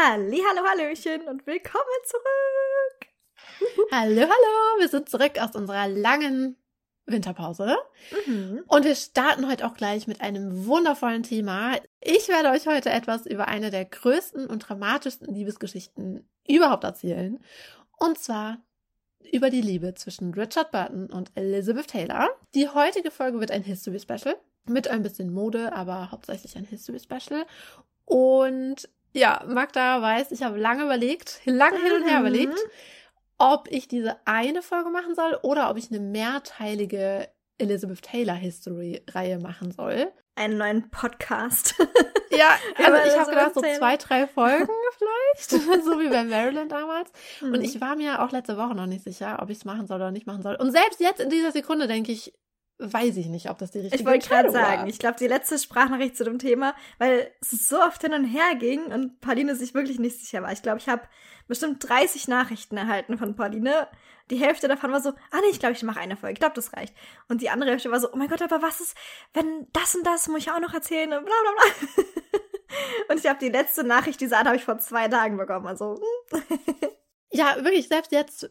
Hallihallo, Hallöchen und willkommen zurück! Hallo, wir sind zurück aus unserer langen Winterpause und wir starten heute auch gleich mit einem wundervollen Thema. Ich werde euch heute etwas über eine der größten und dramatischsten Liebesgeschichten überhaupt erzählen und zwar über die Liebe zwischen Richard Burton und Elizabeth Taylor. Die heutige Folge wird ein History-Special mit ein bisschen Mode, aber hauptsächlich ein History-Special und ja, Magda weiß, ich habe lange hin und her überlegt, ob ich diese eine Folge machen soll oder ob ich eine mehrteilige Elizabeth Taylor History-Reihe machen soll. Einen neuen Podcast. Ja, aber ich habe gedacht, so 2-3 Folgen vielleicht, so wie bei Maryland damals. Und ich war mir auch letzte Woche noch nicht sicher, ob ich es machen soll oder nicht machen soll. Und selbst jetzt in dieser Sekunde denke ich, weiß ich nicht, ob das die richtige Entscheidung war. Ich wollte gerade sagen, ich glaube, die letzte Sprachnachricht zu dem Thema, weil es so oft hin und her ging und Pauline sich wirklich nicht sicher war. Ich glaube, ich habe bestimmt 30 Nachrichten erhalten von Pauline. Die Hälfte davon war so, ich glaube, ich mache eine Folge. Ich glaube, das reicht. Und die andere Hälfte war so, oh mein Gott, aber was ist, wenn das und das muss ich auch noch erzählen und bla bla bla. Und ich habe die letzte Nachricht dieser Art habe ich vor 2 Tagen bekommen. Also ja, wirklich, selbst jetzt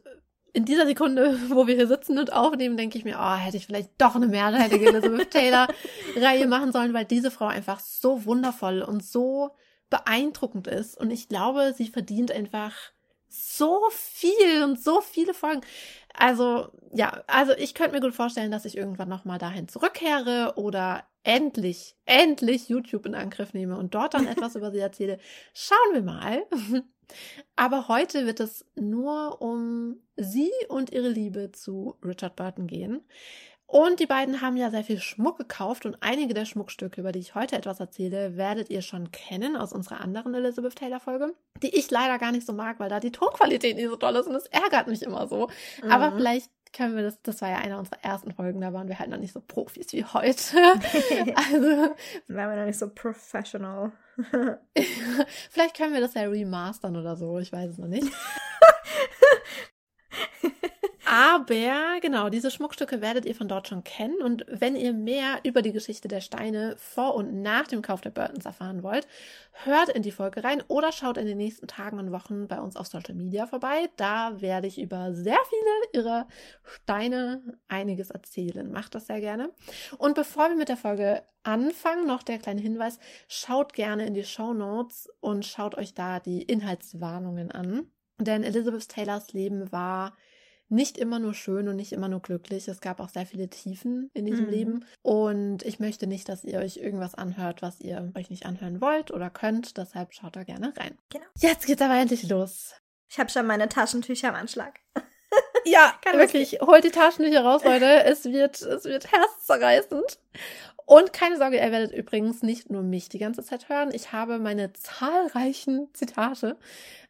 in dieser Sekunde, wo wir hier sitzen und aufnehmen, denke ich mir, hätte ich vielleicht doch eine mehrteilige Elizabeth Taylor-Reihe machen sollen, weil diese Frau einfach so wundervoll und so beeindruckend ist. Und ich glaube, sie verdient einfach so viel und so viele Folgen. Also, ja, ich könnte mir gut vorstellen, dass ich irgendwann nochmal dahin zurückkehre oder endlich YouTube in Angriff nehme und dort dann etwas über sie erzähle. Schauen wir mal. Aber heute wird es nur um sie und ihre Liebe zu Richard Burton gehen. Und die beiden haben ja sehr viel Schmuck gekauft und einige der Schmuckstücke, über die ich heute etwas erzähle, werdet ihr schon kennen aus unserer anderen Elizabeth Taylor-Folge, die ich leider gar nicht so mag, weil da die Tonqualität nicht so toll ist und das ärgert mich immer so. Mhm. Aber vielleicht können wir das war ja einer unserer ersten Folgen, da waren wir halt noch nicht so Profis wie heute. Also waren wir noch nicht so professional. Vielleicht können wir das ja remastern oder so, ich weiß es noch nicht. Aber genau, diese Schmuckstücke werdet ihr von dort schon kennen und wenn ihr mehr über die Geschichte der Steine vor und nach dem Kauf der Burtons erfahren wollt, hört in die Folge rein oder schaut in den nächsten Tagen und Wochen bei uns auf Social Media vorbei. Da werde ich über sehr viele ihrer Steine einiges erzählen. Macht das sehr gerne. Und bevor wir mit der Folge anfangen, noch der kleine Hinweis, schaut gerne in die Shownotes und schaut euch da die Inhaltswarnungen an. Denn Elizabeth Taylors Leben war nicht immer nur schön und nicht immer nur glücklich. Es gab auch sehr viele Tiefen in diesem Leben. Und ich möchte nicht, dass ihr euch irgendwas anhört, was ihr euch nicht anhören wollt oder könnt. Deshalb schaut da gerne rein. Genau. Jetzt geht's aber endlich los. Ich habe schon meine Taschentücher am Anschlag. Ja, wirklich. Holt die Taschentücher raus, Leute. Es wird herzzerreißend. Und keine Sorge, ihr werdet übrigens nicht nur mich die ganze Zeit hören. Ich habe meine zahlreichen Zitate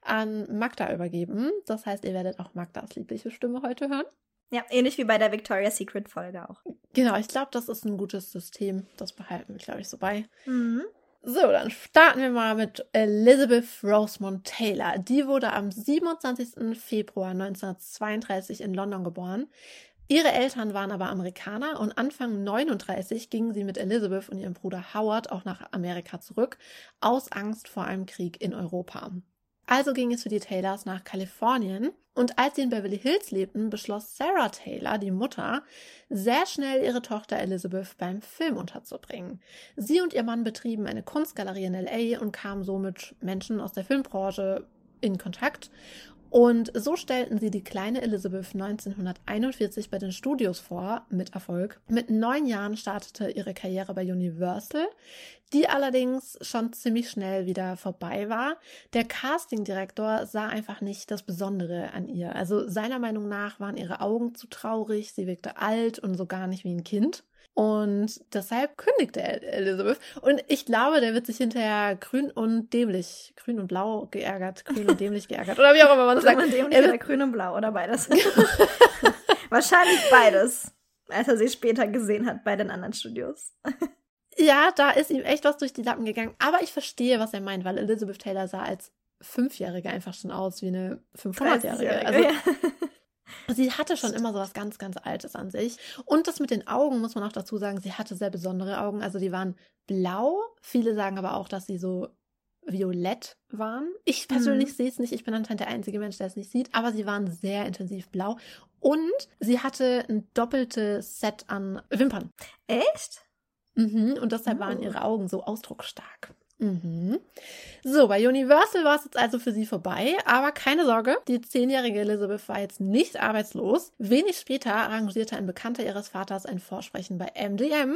an Magda übergeben. Das heißt, ihr werdet auch Magdas liebliche Stimme heute hören. Ja, ähnlich wie bei der Victoria's Secret Folge auch. Genau, ich glaube, das ist ein gutes System. Das behalten wir, glaube ich, so bei. Mhm. So, dann starten wir mal mit Elizabeth Rosemont Taylor. Die wurde am 27. Februar 1932 in London geboren. Ihre Eltern waren aber Amerikaner und Anfang 39 gingen sie mit Elizabeth und ihrem Bruder Howard auch nach Amerika zurück, aus Angst vor einem Krieg in Europa. Also ging es für die Taylors nach Kalifornien und als sie in Beverly Hills lebten, beschloss Sarah Taylor, die Mutter, sehr schnell ihre Tochter Elizabeth beim Film unterzubringen. Sie und ihr Mann betrieben eine Kunstgalerie in L.A. und kamen so mit Menschen aus der Filmbranche in Kontakt. Und so stellten sie die kleine Elizabeth 1941 bei den Studios vor, mit Erfolg. Mit 9 Jahren startete ihre Karriere bei Universal, die allerdings schon ziemlich schnell wieder vorbei war. Der Castingdirektor sah einfach nicht das Besondere an ihr. Also seiner Meinung nach waren ihre Augen zu traurig, sie wirkte alt und so gar nicht wie ein Kind. Und deshalb kündigte Elizabeth. Und ich glaube, der wird sich hinterher grün und dämlich geärgert. Oder wie auch immer man das sagt. Grün und dämlich oder grün und blau oder beides. Wahrscheinlich beides, als er sie später gesehen hat bei den anderen Studios. Ja, da ist ihm echt was durch die Lappen gegangen. Aber ich verstehe, was er meint, weil Elizabeth Taylor sah als 5-Jährige einfach schon aus wie eine 500-Jährige. Also, ja. Sie hatte schon immer so was ganz, ganz Altes an sich. Und das mit den Augen muss man auch dazu sagen, sie hatte sehr besondere Augen. Also die waren blau. Viele sagen aber auch, dass sie so violett waren. Ich persönlich sehe es nicht. Ich bin anscheinend der einzige Mensch, der es nicht sieht. Aber sie waren sehr intensiv blau. Und sie hatte ein doppeltes Set an Wimpern. Echt? Mhm. Und deshalb waren ihre Augen so ausdrucksstark. Mhm. So, bei Universal war es jetzt also für sie vorbei, aber keine Sorge, die 10-jährige Elizabeth war jetzt nicht arbeitslos. Wenig später arrangierte ein Bekannter ihres Vaters ein Vorsprechen bei MGM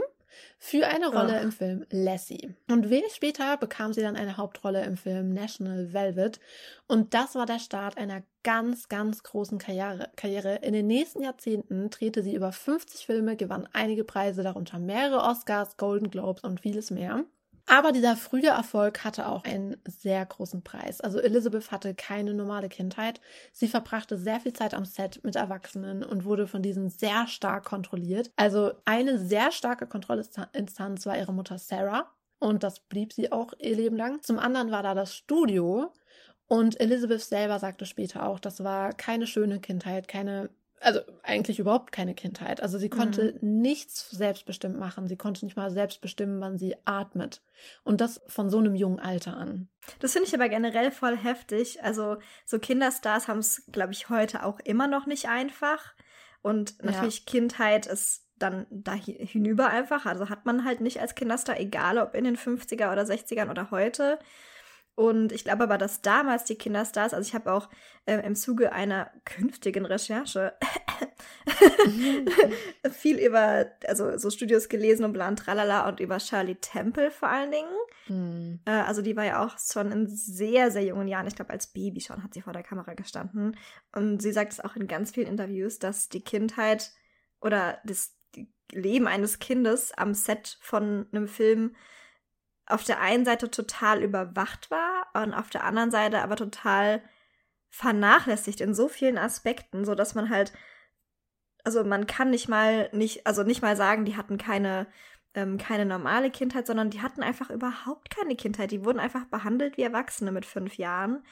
für eine Rolle im Film Lassie. Und wenig später bekam sie dann eine Hauptrolle im Film National Velvet. Und das war der Start einer ganz, ganz großen Karriere. In den nächsten Jahrzehnten drehte sie über 50 Filme, gewann einige Preise, darunter mehrere Oscars, Golden Globes und vieles mehr. Aber dieser frühe Erfolg hatte auch einen sehr großen Preis. Also Elizabeth hatte keine normale Kindheit. Sie verbrachte sehr viel Zeit am Set mit Erwachsenen und wurde von diesen sehr stark kontrolliert. Also eine sehr starke Kontrollinstanz war ihre Mutter Sarah. Und das blieb sie auch ihr Leben lang. Zum anderen war da das Studio. Und Elizabeth selber sagte später auch, das war keine schöne Kindheit, also eigentlich überhaupt keine Kindheit. Also sie konnte nichts selbstbestimmt machen. Sie konnte nicht mal selbst bestimmen, wann sie atmet. Und das von so einem jungen Alter an. Das finde ich aber generell voll heftig. Also so Kinderstars haben es, glaube ich, heute auch immer noch nicht einfach. Und natürlich Kindheit ist dann da hinüber einfach. Also hat man halt nicht als Kinderstar, egal ob in den 50er oder 60ern oder heute. Und ich glaube aber, dass damals die Kinderstars, also ich habe auch im Zuge einer künftigen Recherche viel über so Studios gelesen und bla und tralala und über Shirley Temple vor allen Dingen. Also die war ja auch schon in sehr, sehr jungen Jahren, ich glaube als Baby schon, hat sie vor der Kamera gestanden. Und sie sagt es auch in ganz vielen Interviews, dass die Kindheit oder das Leben eines Kindes am Set von einem Film auf der einen Seite total überwacht war und auf der anderen Seite aber total vernachlässigt in so vielen Aspekten, sodass man halt, also man kann nicht mal sagen, die hatten keine normale Kindheit, sondern die hatten einfach überhaupt keine Kindheit. Die wurden einfach behandelt wie Erwachsene mit 5 Jahren.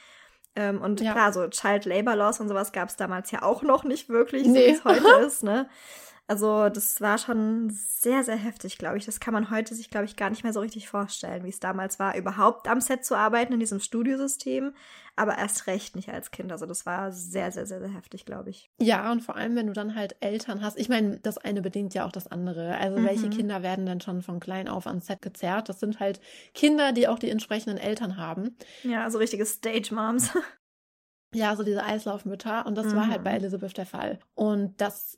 Und klar, so Child Labor Laws und sowas gab es damals ja auch noch nicht wirklich, so wie es heute ist, ne? Also das war schon sehr, sehr heftig, glaube ich. Das kann man heute sich, glaube ich, gar nicht mehr so richtig vorstellen, wie es damals war, überhaupt am Set zu arbeiten in diesem Studiosystem, aber erst recht nicht als Kind. Also das war sehr, sehr, sehr, sehr heftig, glaube ich. Ja, und vor allem, wenn du dann halt Eltern hast. Ich meine, das eine bedingt ja auch das andere. Also welche Kinder werden dann schon von klein auf ans Set gezerrt? Das sind halt Kinder, die auch die entsprechenden Eltern haben. Ja, also richtige Stage-Moms. Ja, so diese Eislaufmütter. Und das war halt bei Elizabeth der Fall. Und das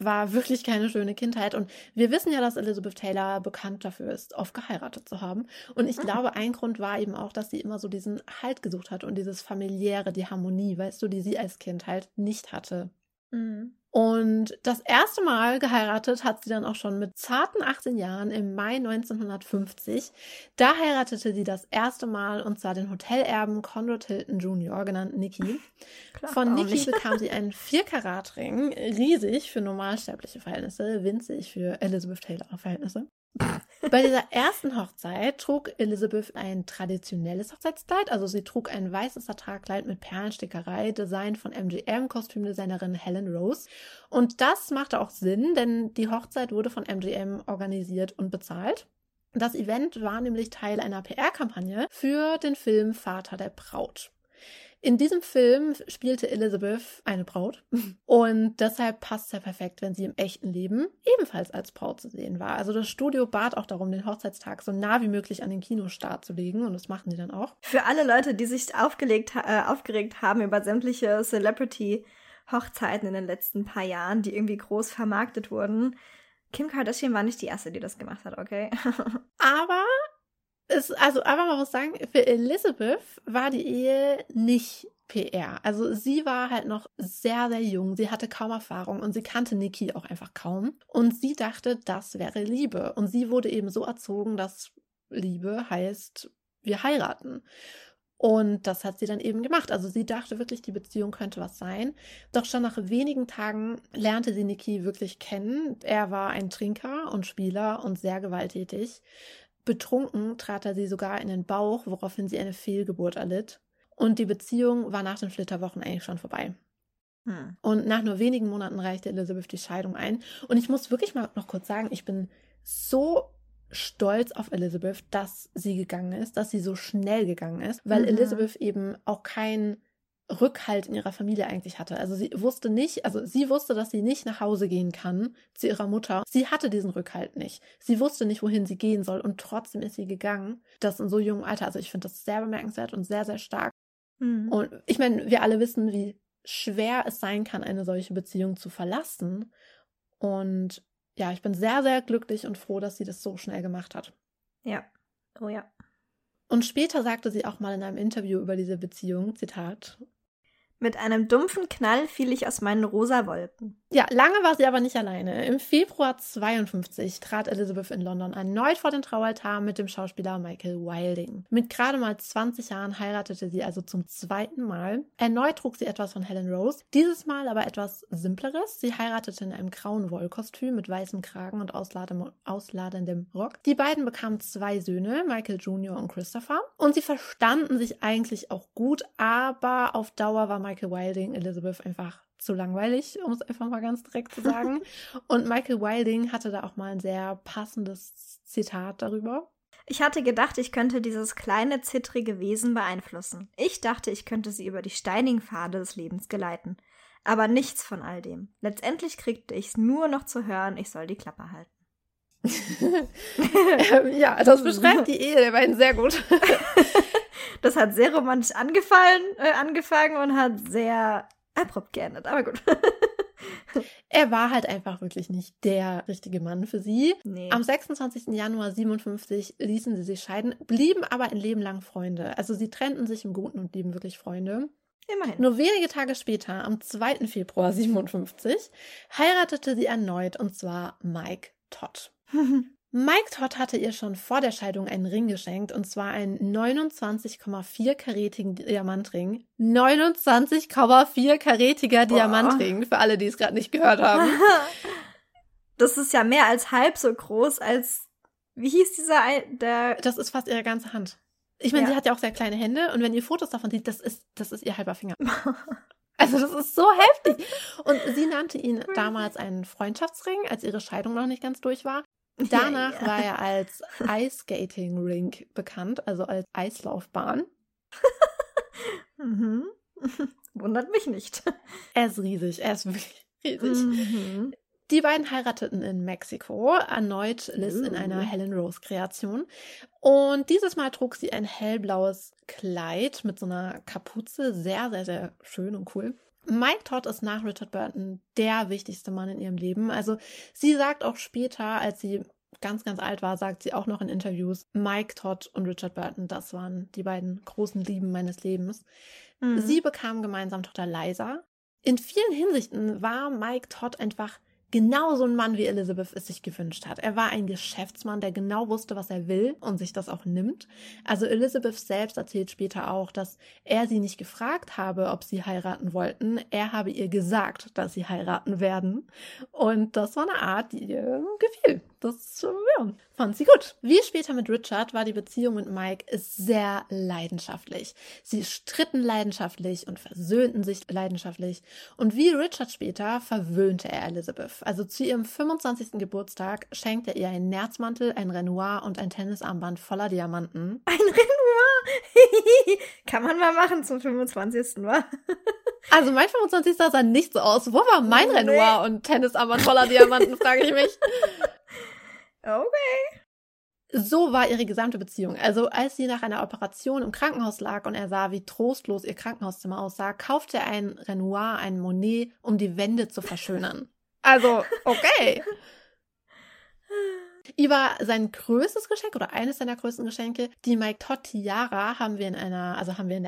war wirklich keine schöne Kindheit. Und wir wissen ja, dass Elizabeth Taylor bekannt dafür ist, oft geheiratet zu haben. Und ich glaube, ein Grund war eben auch, dass sie immer so diesen Halt gesucht hat und dieses Familiäre, die Harmonie, weißt du, die sie als Kind halt nicht hatte. Mhm. Und das erste Mal geheiratet hat sie dann auch schon mit zarten 18 Jahren im Mai 1950. Da heiratete sie das erste Mal und zwar den Hotelerben Conrad Hilton Jr., genannt Nicky. Von Nicky bekam sie einen 4-Karat-Ring, riesig für normalsterbliche Verhältnisse, winzig für Elizabeth Taylor-Verhältnisse. Bei dieser ersten Hochzeit trug Elizabeth ein traditionelles Hochzeitskleid, also sie trug ein weißes Satin-Kleid mit Perlenstickerei, Design von MGM-Kostümdesignerin Helen Rose. Und das machte auch Sinn, denn die Hochzeit wurde von MGM organisiert und bezahlt. Das Event war nämlich Teil einer PR-Kampagne für den Film Vater der Braut. In diesem Film spielte Elizabeth eine Braut und deshalb passt es ja perfekt, wenn sie im echten Leben ebenfalls als Braut zu sehen war. Also das Studio bat auch darum, den Hochzeitstag so nah wie möglich an den Kinostart zu legen und das machen die dann auch. Für alle Leute, die sich aufgeregt haben über sämtliche Celebrity-Hochzeiten in den letzten paar Jahren, die irgendwie groß vermarktet wurden, Kim Kardashian war nicht die erste, die das gemacht hat, okay? Aber man muss sagen, für Elizabeth war die Ehe nicht PR. Also sie war halt noch sehr, sehr jung. Sie hatte kaum Erfahrung und sie kannte Nicky auch einfach kaum. Und sie dachte, das wäre Liebe. Und sie wurde eben so erzogen, dass Liebe heißt, wir heiraten. Und das hat sie dann eben gemacht. Also sie dachte wirklich, die Beziehung könnte was sein. Doch schon nach wenigen Tagen lernte sie Nicky wirklich kennen. Er war ein Trinker und Spieler und sehr gewalttätig. Betrunken trat er sie sogar in den Bauch, woraufhin sie eine Fehlgeburt erlitt. Und die Beziehung war nach den Flitterwochen eigentlich schon vorbei. Und nach nur wenigen Monaten reichte Elizabeth die Scheidung ein. Und ich muss wirklich mal noch kurz sagen, ich bin so stolz auf Elizabeth, dass sie gegangen ist, dass sie so schnell gegangen ist, weil Elizabeth eben auch keinen Rückhalt in ihrer Familie eigentlich hatte. Also sie wusste, dass sie nicht nach Hause gehen kann zu ihrer Mutter. Sie hatte diesen Rückhalt nicht. Sie wusste nicht, wohin sie gehen soll und trotzdem ist sie gegangen. Das in so jungem Alter. Also ich finde das sehr bemerkenswert und sehr, sehr stark. Mhm. Und ich meine, wir alle wissen, wie schwer es sein kann, eine solche Beziehung zu verlassen. Und ja, ich bin sehr, sehr glücklich und froh, dass sie das so schnell gemacht hat. Ja, oh ja. Und später sagte sie auch mal in einem Interview über diese Beziehung, Zitat: Mit einem dumpfen Knall fiel ich aus meinen rosa Wolken. Ja, lange war sie aber nicht alleine. Im Februar 1952 trat Elizabeth in London erneut vor den Traualtar mit dem Schauspieler Michael Wilding. Mit gerade mal 20 Jahren heiratete sie also zum zweiten Mal. Erneut trug sie etwas von Helen Rose, dieses Mal aber etwas Simpleres. Sie heiratete in einem grauen Wollkostüm mit weißem Kragen und ausladendem Rock. Die beiden bekamen 2 Söhne, Michael Jr. und Christopher. Und sie verstanden sich eigentlich auch gut, aber auf Dauer war Michael Wilding Elizabeth einfach zu langweilig, um es einfach mal ganz direkt zu sagen. Und Michael Wilding hatte da auch mal ein sehr passendes Zitat darüber. Ich hatte gedacht, ich könnte dieses kleine, zittrige Wesen beeinflussen. Ich dachte, ich könnte sie über die steinigen Pfade des Lebens geleiten. Aber nichts von all dem. Letztendlich kriegte ich es nur noch zu hören, ich soll die Klappe halten. Ja, das beschreibt die Ehe der beiden sehr gut. Das hat sehr romantisch angefangen und hat sehr abrupt geendet, aber gut. Er war halt einfach wirklich nicht der richtige Mann für sie. Nee. Am 26. Januar 1957 ließen sie sich scheiden, blieben aber ein Leben lang Freunde. Also sie trennten sich im Guten und blieben wirklich Freunde. Immerhin. Nur wenige Tage später, am 2. Februar 1957, heiratete sie erneut, und zwar Mike Todd. Mike Todd hatte ihr schon vor der Scheidung einen Ring geschenkt, und zwar einen 29,4-karätigen Diamantring. 29,4-karätiger Diamantring, für alle, die es gerade nicht gehört haben. Das ist ja mehr als halb so groß als, wie hieß der? Das ist fast ihre ganze Hand. Ich meine, ja. Sie hat ja auch sehr kleine Hände, und wenn ihr Fotos davon sieht, das ist ihr halber Finger. Also das ist so heftig. Und sie nannte ihn damals einen Freundschaftsring, als ihre Scheidung noch nicht ganz durch war. Danach war er als Ice Skating Rink bekannt, also als Eislaufbahn. Wundert mich nicht. Er ist riesig, er ist wirklich riesig. Mhm. Die beiden heirateten in Mexiko, erneut Liz in einer Helen Rose Kreation. Und dieses Mal trug sie ein hellblaues Kleid mit so einer Kapuze, sehr, sehr, sehr schön und cool. Mike Todd ist nach Richard Burton der wichtigste Mann in ihrem Leben. Also sie sagt auch später, als sie ganz, ganz alt war, sagt sie auch noch in Interviews, Mike Todd und Richard Burton, das waren die beiden großen Lieben meines Lebens. Mhm. Sie bekamen gemeinsam Tochter Liza. In vielen Hinsichten war Mike Todd einfach genau so ein Mann, wie Elizabeth es sich gewünscht hat. Er war ein Geschäftsmann, der genau wusste, was er will und sich das auch nimmt. Also Elizabeth selbst erzählt später auch, dass er sie nicht gefragt habe, ob sie heiraten wollten. Er habe ihr gesagt, dass sie heiraten werden. Und das war eine Art, die ihr gefiel. Das fand sie gut. Wie später mit Richard war die Beziehung mit Mike sehr leidenschaftlich. Sie stritten leidenschaftlich und versöhnten sich leidenschaftlich. Und wie Richard später verwöhnte er Elizabeth. Also zu ihrem 25. Geburtstag schenkte er ihr einen Nerzmantel, ein Renoir und ein Tennisarmband voller Diamanten. Ein Renoir? Kann man mal machen zum 25. wa? Also mein 25. sah nicht so aus. Wo war mein Renoir und Tennisarmband voller Diamanten, frage ich mich. Okay. So war ihre gesamte Beziehung. Also als sie nach einer Operation im Krankenhaus lag und er sah, wie trostlos ihr Krankenhauszimmer aussah, kaufte er ein Renoir, ein Monet, um die Wände zu verschönern. Also, okay. Über sein größtes Geschenk oder eines seiner größten Geschenke, die Mike Todd Tiara, haben wir in der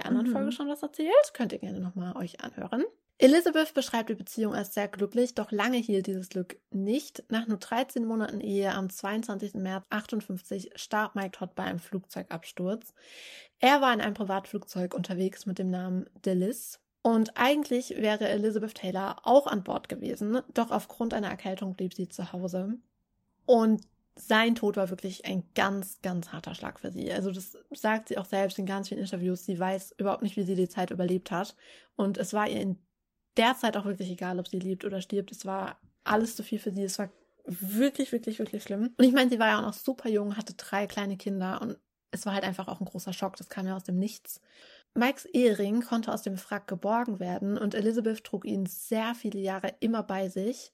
anderen Folge schon was erzählt. Könnt ihr gerne nochmal euch anhören. Elizabeth beschreibt die Beziehung als sehr glücklich, doch lange hielt dieses Glück nicht. Nach nur 13 Monaten Ehe am 22. März 1958 starb Mike Todd bei einem Flugzeugabsturz. Er war in einem Privatflugzeug unterwegs mit dem Namen Delis. Und eigentlich wäre Elizabeth Taylor auch an Bord gewesen, doch aufgrund einer Erkältung blieb sie zu Hause. Und sein Tod war wirklich ein ganz, ganz harter Schlag für sie. Also das sagt sie auch selbst in ganz vielen Interviews. Sie weiß überhaupt nicht, wie sie die Zeit überlebt hat. Und es war ihr in derzeit auch wirklich egal, ob sie lebt oder stirbt. Es war alles zu viel für sie. Es war wirklich, wirklich, wirklich schlimm. Und ich meine, sie war ja auch noch super jung, hatte 3 kleine Kinder und es war halt einfach auch ein großer Schock. Das kam ja aus dem Nichts. Mikes Ehering konnte aus dem Frack geborgen werden und Elizabeth trug ihn sehr viele Jahre immer bei sich.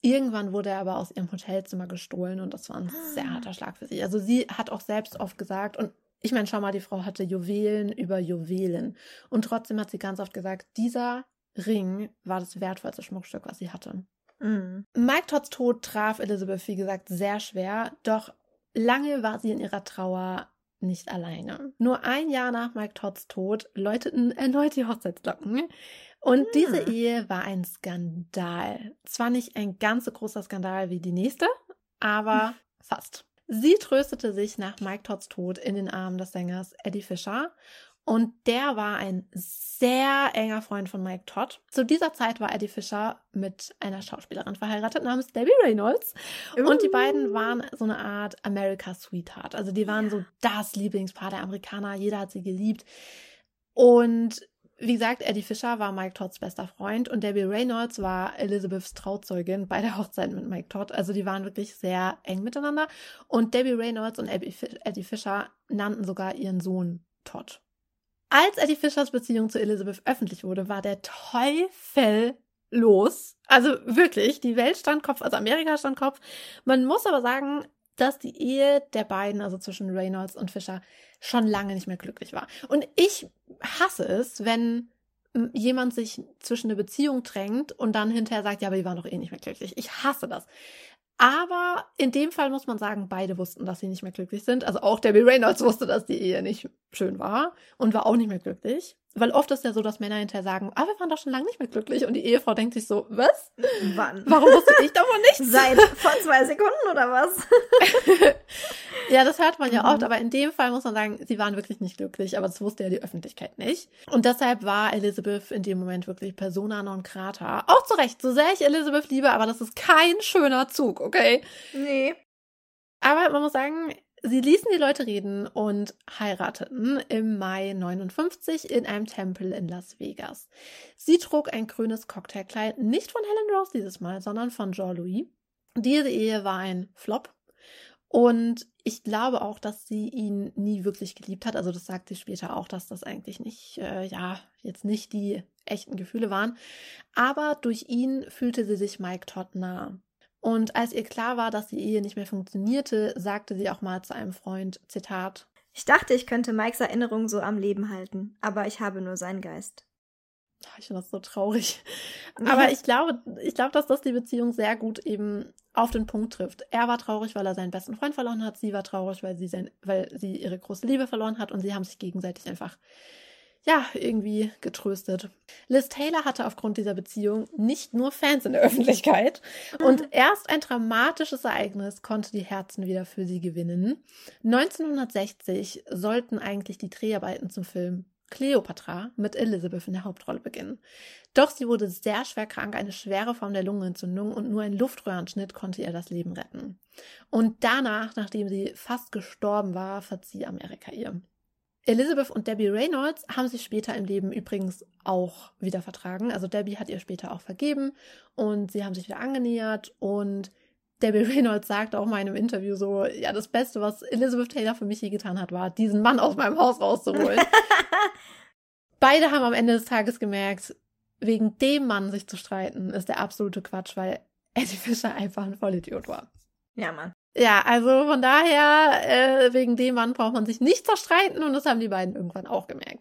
Irgendwann wurde er aber aus ihrem Hotelzimmer gestohlen und das war ein sehr harter Schlag für sie. Also sie hat auch selbst oft gesagt, und ich meine, schau mal, die Frau hatte Juwelen über Juwelen. Und trotzdem hat sie ganz oft gesagt, dieser Ring war das wertvollste Schmuckstück, was sie hatte. Mhm. Mike Todds Tod traf Elizabeth, wie gesagt, sehr schwer, doch lange war sie in ihrer Trauer nicht alleine. Nur ein Jahr nach Mike Todds Tod läuteten erneut die Hochzeitsglocken. Und diese Ehe war ein Skandal. Zwar nicht ein ganz so großer Skandal wie die nächste, aber fast. Sie tröstete sich nach Mike Todds Tod in den Armen des Sängers Eddie Fisher. Und der war ein sehr enger Freund von Mike Todd. Zu dieser Zeit war Eddie Fisher mit einer Schauspielerin verheiratet namens Debbie Reynolds. Und die beiden waren so eine Art America's Sweetheart. Also die waren so das Lieblingspaar der Amerikaner. Jeder hat sie geliebt. Und wie gesagt, Eddie Fisher war Mike Todds bester Freund und Debbie Reynolds war Elizabeths Trauzeugin bei der Hochzeit mit Mike Todd. Also die waren wirklich sehr eng miteinander. Und Debbie Reynolds und Eddie Fisher nannten sogar ihren Sohn Todd. Als Eddie Fishers Beziehung zu Elizabeth öffentlich wurde, war der Teufel los. Also wirklich, die Welt stand Kopf, also Amerika stand Kopf. Man muss aber sagen, dass die Ehe der beiden, also zwischen Reynolds und Fisher, schon lange nicht mehr glücklich war. Und ich hasse es, wenn jemand sich zwischen eine Beziehung drängt und dann hinterher sagt, ja, aber die waren doch eh nicht mehr glücklich. Ich hasse das. Aber in dem Fall muss man sagen, beide wussten, dass sie nicht mehr glücklich sind. Also auch Debbie Reynolds wusste, dass die Ehe nicht schön war und war auch nicht mehr glücklich. Weil oft ist ja so, dass Männer hinterher sagen, ah, wir waren doch schon lange nicht mehr glücklich. Und die Ehefrau denkt sich so, was? Wann? Warum wusste ich davon nichts? Seit vor 2 Sekunden oder was? Ja, das hört man ja oft. Aber in dem Fall muss man sagen, sie waren wirklich nicht glücklich. Aber das wusste ja die Öffentlichkeit nicht. Und deshalb war Elizabeth in dem Moment wirklich persona non grata. Auch zu Recht, so sehr ich Elizabeth liebe, aber das ist kein schöner Zug, okay? Nee. Aber man muss sagen, sie ließen die Leute reden und heirateten im Mai 59 in einem Tempel in Las Vegas. Sie trug ein grünes Cocktailkleid, nicht von Helen Rose dieses Mal, sondern von Jean-Louis. Diese Ehe war ein Flop und ich glaube auch, dass sie ihn nie wirklich geliebt hat. Also das sagt sie später auch, dass das eigentlich nicht, jetzt nicht die echten Gefühle waren. Aber durch ihn fühlte sie sich Mike Todd nah. Und als ihr klar war, dass die Ehe nicht mehr funktionierte, sagte sie auch mal zu einem Freund, Zitat, ich dachte, ich könnte Mikes Erinnerung so am Leben halten, aber ich habe nur seinen Geist. Ich finde das so traurig. Aber ich glaube, dass das die Beziehung sehr gut eben auf den Punkt trifft. Er war traurig, weil er seinen besten Freund verloren hat. Sie war traurig, weil sie ihre große Liebe verloren hat. Und sie haben sich gegenseitig einfach irgendwie getröstet. Liz Taylor hatte aufgrund dieser Beziehung nicht nur Fans in der Öffentlichkeit. Und erst ein dramatisches Ereignis konnte die Herzen wieder für sie gewinnen. 1960 sollten eigentlich die Dreharbeiten zum Film Cleopatra mit Elizabeth in der Hauptrolle beginnen. Doch sie wurde sehr schwer krank, eine schwere Form der Lungenentzündung und nur ein Luftröhrenschnitt konnte ihr das Leben retten. Und danach, nachdem sie fast gestorben war, verzieh Amerika ihr. Elizabeth und Debbie Reynolds haben sich später im Leben übrigens auch wieder vertragen. Also Debbie hat ihr später auch vergeben und sie haben sich wieder angenähert. Und Debbie Reynolds sagt auch mal in einem Interview so, ja, das Beste, was Elizabeth Taylor für mich je getan hat, war, diesen Mann aus meinem Haus rauszuholen. Beide haben am Ende des Tages gemerkt, wegen dem Mann sich zu streiten, ist der absolute Quatsch, weil Eddie Fisher einfach ein Vollidiot war. Ja, Mann. Ja, also von daher, wegen dem Mann braucht man sich nicht zerstreiten und das haben die beiden irgendwann auch gemerkt.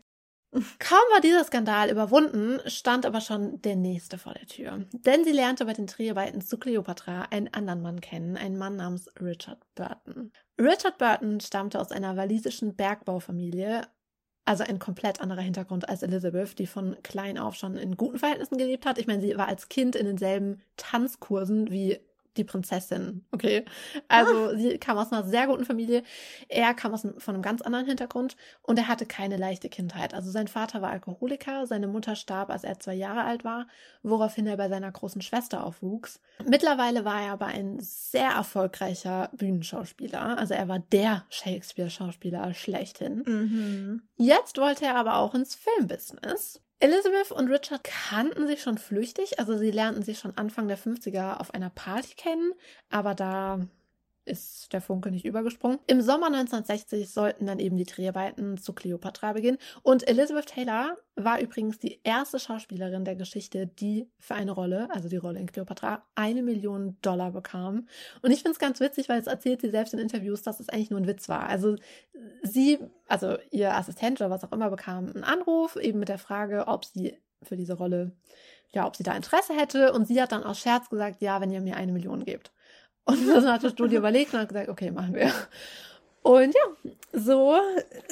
Kaum war dieser Skandal überwunden, stand aber schon der nächste vor der Tür. Denn sie lernte bei den Dreharbeiten zu Cleopatra einen anderen Mann kennen, einen Mann namens Richard Burton. Richard Burton stammte aus einer walisischen Bergbaufamilie, also ein komplett anderer Hintergrund als Elizabeth, die von klein auf schon in guten Verhältnissen gelebt hat. Ich meine, sie war als Kind in denselben Tanzkursen wie die Prinzessin, okay? Also sie kam aus einer sehr guten Familie, er kam von einem ganz anderen Hintergrund und er hatte keine leichte Kindheit. Also sein Vater war Alkoholiker, seine Mutter starb, als er 2 Jahre alt war, woraufhin er bei seiner großen Schwester aufwuchs. Mittlerweile war er aber ein sehr erfolgreicher Bühnenschauspieler, also er war der Shakespeare-Schauspieler schlechthin. Jetzt wollte er aber auch ins Filmbusiness. Elizabeth und Richard kannten sich schon flüchtig, also sie lernten sich schon Anfang der 50er auf einer Party kennen, aber da ist der Funke nicht übergesprungen. Im Sommer 1960 sollten dann eben die Dreharbeiten zu Cleopatra beginnen. Und Elizabeth Taylor war übrigens die erste Schauspielerin der Geschichte, die für eine Rolle, also die Rolle in Cleopatra, $1 Million bekam. Und ich finde es ganz witzig, weil es erzählt sie selbst in Interviews, dass es eigentlich nur ein Witz war. Also sie, also ihr Assistent oder was auch immer, bekam einen Anruf eben mit der Frage, ob sie für diese Rolle, ja, ob sie da Interesse hätte. Und sie hat dann aus Scherz gesagt, ja, wenn ihr mir $1 Million gebt. Und das hat das Studio überlegt und hat gesagt, okay, machen wir. Und ja, so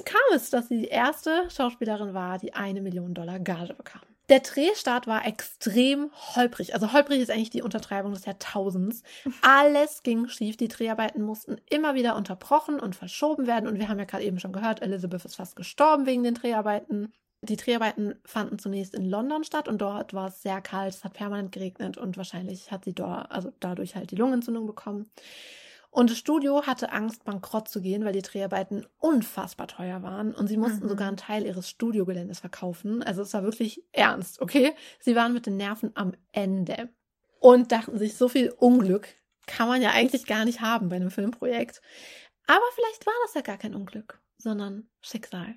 kam es, dass sie die erste Schauspielerin war, die $1 Million Gage bekam. Der Drehstart war extrem holprig. Also holprig ist eigentlich die Untertreibung des Jahrtausends. Alles ging schief. Die Dreharbeiten mussten immer wieder unterbrochen und verschoben werden. Und wir haben ja gerade eben schon gehört, Elizabeth ist fast gestorben wegen den Dreharbeiten. Die Dreharbeiten fanden zunächst in London statt und dort war es sehr kalt, es hat permanent geregnet und wahrscheinlich hat sie dadurch halt die Lungenentzündung bekommen. Und das Studio hatte Angst, bankrott zu gehen, weil die Dreharbeiten unfassbar teuer waren und sie mussten sogar einen Teil ihres Studiogeländes verkaufen. Also es war wirklich ernst, okay? Sie waren mit den Nerven am Ende und dachten sich, so viel Unglück kann man ja eigentlich gar nicht haben bei einem Filmprojekt. Aber vielleicht war das ja gar kein Unglück, sondern Schicksal.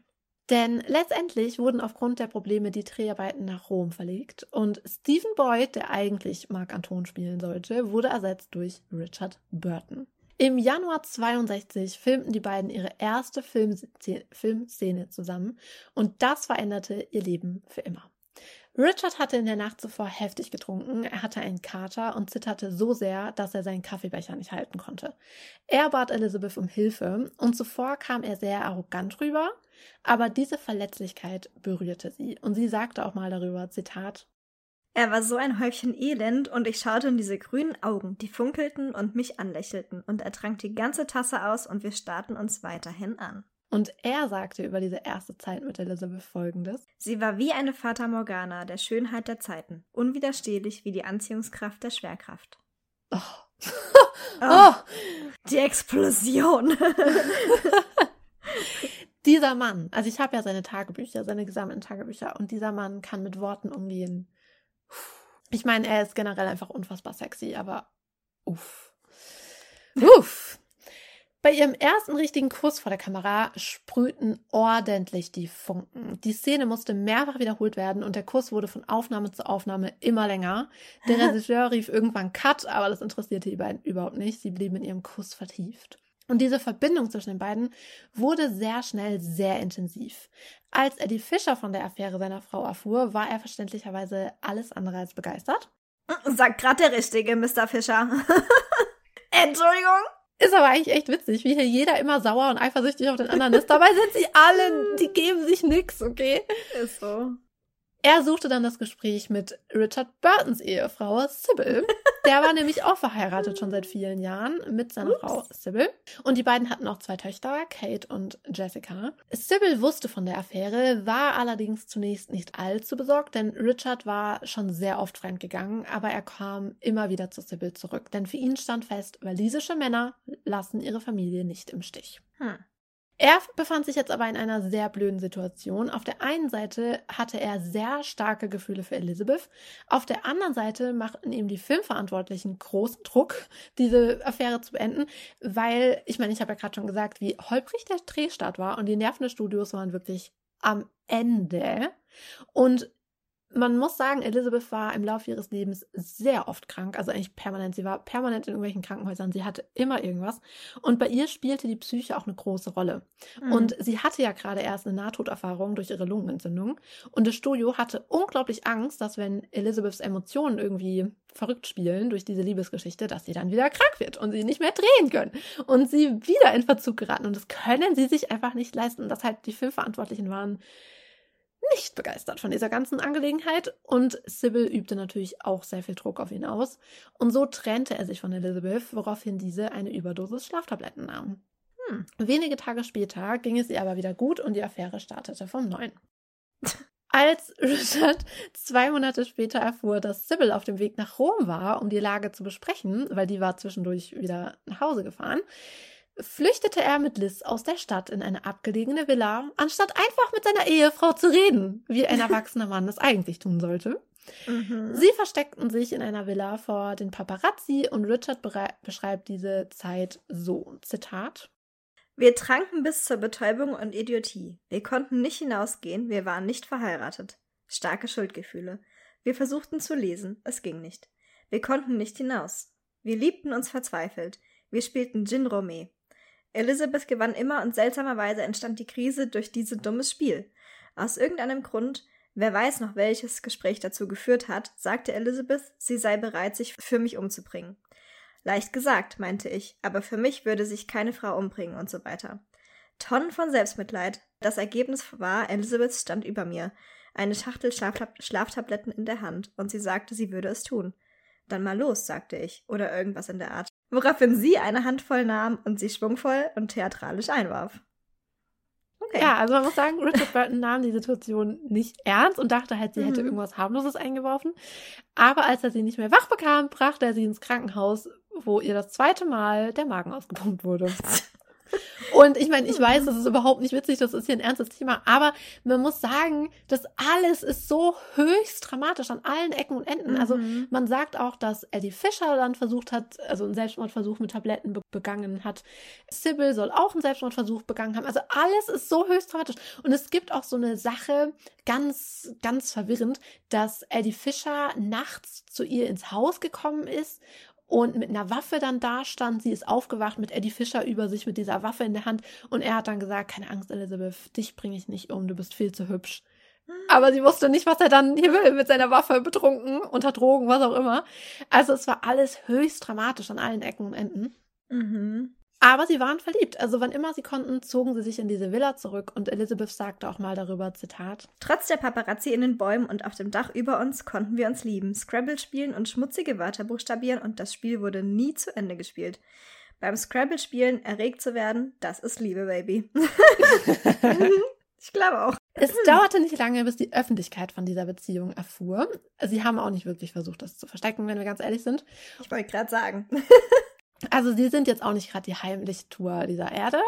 Denn letztendlich wurden aufgrund der Probleme die Dreharbeiten nach Rom verlegt und Stephen Boyd, der eigentlich Marc Anton spielen sollte, wurde ersetzt durch Richard Burton. Im Januar 1962 filmten die beiden ihre erste Filmszene zusammen und das veränderte ihr Leben für immer. Richard hatte in der Nacht zuvor heftig getrunken, er hatte einen Kater und zitterte so sehr, dass er seinen Kaffeebecher nicht halten konnte. Er bat Elizabeth um Hilfe und zuvor kam er sehr arrogant rüber, aber diese Verletzlichkeit berührte sie und sie sagte auch mal darüber, Zitat, er war so ein Häufchen Elend und ich schaute in diese grünen Augen, die funkelten und mich anlächelten und er trank die ganze Tasse aus und wir starrten uns weiterhin an. Und er sagte über diese erste Zeit mit Elizabeth Folgendes. Sie war wie eine Fata Morgana, der Schönheit der Zeiten. Unwiderstehlich wie die Anziehungskraft der Schwerkraft. Oh. Oh. Die Explosion. Dieser Mann, also ich habe ja seine Tagebücher, seine gesammelten Tagebücher. Und dieser Mann kann mit Worten umgehen. Ich meine, er ist generell einfach unfassbar sexy, aber uff. Uff. Bei ihrem ersten richtigen Kuss vor der Kamera sprühten ordentlich die Funken. Die Szene musste mehrfach wiederholt werden und der Kuss wurde von Aufnahme zu Aufnahme immer länger. Der Regisseur rief irgendwann Cut, aber das interessierte die beiden überhaupt nicht. Sie blieben in ihrem Kuss vertieft. Und diese Verbindung zwischen den beiden wurde sehr schnell sehr intensiv. Als Eddie Fisher von der Affäre seiner Frau erfuhr, war er verständlicherweise alles andere als begeistert. Sagt gerade der Richtige, Mr. Fisher. Entschuldigung? Ist aber eigentlich echt witzig, wie hier jeder immer sauer und eifersüchtig auf den anderen ist. Dabei sind sie alle, die geben sich nix, okay? Ist so. Er suchte dann das Gespräch mit Richard Burtons Ehefrau Sybil. Der war nämlich auch verheiratet schon seit vielen Jahren mit seiner Frau Sybil. Und die beiden hatten auch 2 Töchter, Kate und Jessica. Sybil wusste von der Affäre, war allerdings zunächst nicht allzu besorgt, denn Richard war schon sehr oft fremdgegangen, aber er kam immer wieder zu Sybil zurück. Denn für ihn stand fest, walisische Männer lassen ihre Familie nicht im Stich. Er befand sich jetzt aber in einer sehr blöden Situation. Auf der einen Seite hatte er sehr starke Gefühle für Elizabeth, auf der anderen Seite machten ihm die Filmverantwortlichen großen Druck, diese Affäre zu beenden, weil, ich meine, ich habe ja gerade schon gesagt, wie holprig der Drehstart war und die Nerven des Studios waren wirklich am Ende. Und man muss sagen, Elizabeth war im Laufe ihres Lebens sehr oft krank, also eigentlich permanent. Sie war permanent in irgendwelchen Krankenhäusern, sie hatte immer irgendwas. Und bei ihr spielte die Psyche auch eine große Rolle. Mhm. Und sie hatte ja gerade erst eine Nahtoderfahrung durch ihre Lungenentzündung. Und das Studio hatte unglaublich Angst, dass wenn Elizabeths Emotionen irgendwie verrückt spielen durch diese Liebesgeschichte, dass sie dann wieder krank wird und sie nicht mehr drehen können und sie wieder in Verzug geraten. Und das können sie sich einfach nicht leisten. Dass halt die Filmverantwortlichen waren nicht begeistert von dieser ganzen Angelegenheit und Sybil übte natürlich auch sehr viel Druck auf ihn aus und so trennte er sich von Elizabeth, woraufhin diese eine Überdosis Schlaftabletten nahm. Wenige Tage später ging es ihr aber wieder gut und die Affäre startete vom Neuen. Als Richard 2 Monate später erfuhr, dass Sybil auf dem Weg nach Rom war, um die Lage zu besprechen, weil die war zwischendurch wieder nach Hause gefahren, flüchtete er mit Liz aus der Stadt in eine abgelegene Villa, anstatt einfach mit seiner Ehefrau zu reden, wie ein erwachsener Mann das eigentlich tun sollte. Mhm. Sie versteckten sich in einer Villa vor den Paparazzi und Richard beschreibt diese Zeit so, Zitat: Wir tranken bis zur Betäubung und Idiotie. Wir konnten nicht hinausgehen, wir waren nicht verheiratet. Starke Schuldgefühle. Wir versuchten zu lesen, es ging nicht. Wir konnten nicht hinaus. Wir liebten uns verzweifelt. Wir spielten Gin Romé. Elizabeth gewann immer und seltsamerweise entstand die Krise durch dieses dummes Spiel. Aus irgendeinem Grund, wer weiß noch welches Gespräch dazu geführt hat, sagte Elizabeth, sie sei bereit, sich für mich umzubringen. Leicht gesagt, meinte ich, aber für mich würde sich keine Frau umbringen und so weiter. Tonnen von Selbstmitleid. Das Ergebnis war, Elizabeth stand über mir, eine Schachtel Schlaftabletten in der Hand, und sie sagte, sie würde es tun. Dann mal los, sagte ich, oder irgendwas in der Art. Woraufhin sie eine Handvoll nahm und sie schwungvoll und theatralisch einwarf. Okay. Ja, also man muss sagen, Richard Burton nahm die Situation nicht ernst und dachte halt, sie hätte irgendwas Harmloses eingeworfen. Aber als er sie nicht mehr wach bekam, brachte er sie ins Krankenhaus, wo ihr das zweite Mal der Magen ausgepumpt wurde. Und ich meine, ich weiß, das ist überhaupt nicht witzig, das ist hier ein ernstes Thema, aber man muss sagen, das alles ist so höchst dramatisch an allen Ecken und Enden. Also man sagt auch, dass Eddie Fisher dann versucht hat, also einen Selbstmordversuch mit Tabletten begangen hat. Sybil soll auch einen Selbstmordversuch begangen haben. Also alles ist so höchst dramatisch. Und es gibt auch so eine Sache, ganz, ganz verwirrend, dass Eddie Fisher nachts zu ihr ins Haus gekommen ist und mit einer Waffe dann da stand. Sie ist aufgewacht mit Eddie Fisher über sich, mit dieser Waffe in der Hand. Und er hat dann gesagt, keine Angst, Elizabeth, dich bringe ich nicht um, du bist viel zu hübsch. Aber sie wusste nicht, was er dann hier will, mit seiner Waffe, betrunken, unter Drogen, was auch immer. Also es war alles höchst dramatisch an allen Ecken und Enden. Mhm. Aber sie waren verliebt. Also wann immer sie konnten, zogen sie sich in diese Villa zurück. Und Elizabeth sagte auch mal darüber, Zitat: Trotz der Paparazzi in den Bäumen und auf dem Dach über uns konnten wir uns lieben, Scrabble spielen und schmutzige Wörter buchstabieren, und das Spiel wurde nie zu Ende gespielt. Beim Scrabble-Spielen erregt zu werden, das ist Liebe, Baby. Ich glaube auch. Es dauerte nicht lange, bis die Öffentlichkeit von dieser Beziehung erfuhr. Sie haben auch nicht wirklich versucht, das zu verstecken, wenn wir ganz ehrlich sind. Ich wollte gerade sagen. Also sie sind jetzt auch nicht gerade die Heimlichtour dieser Erde.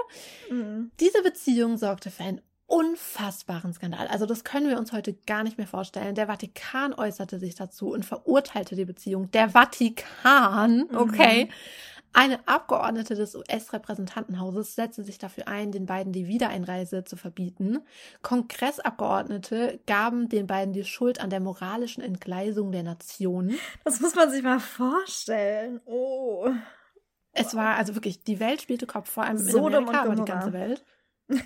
Mhm. Diese Beziehung sorgte für einen unfassbaren Skandal. Also das können wir uns heute gar nicht mehr vorstellen. Der Vatikan äußerte sich dazu und verurteilte die Beziehung. Der Vatikan, okay. Mhm. Eine Abgeordnete des US-Repräsentantenhauses setzte sich dafür ein, den beiden die Wiedereinreise zu verbieten. Kongressabgeordnete gaben den beiden die Schuld an der moralischen Entgleisung der Nation. Das muss man sich mal vorstellen. Oh. Es war also wirklich, die Welt spielte Kopf, vor allem in Amerika, aber die ganze Welt.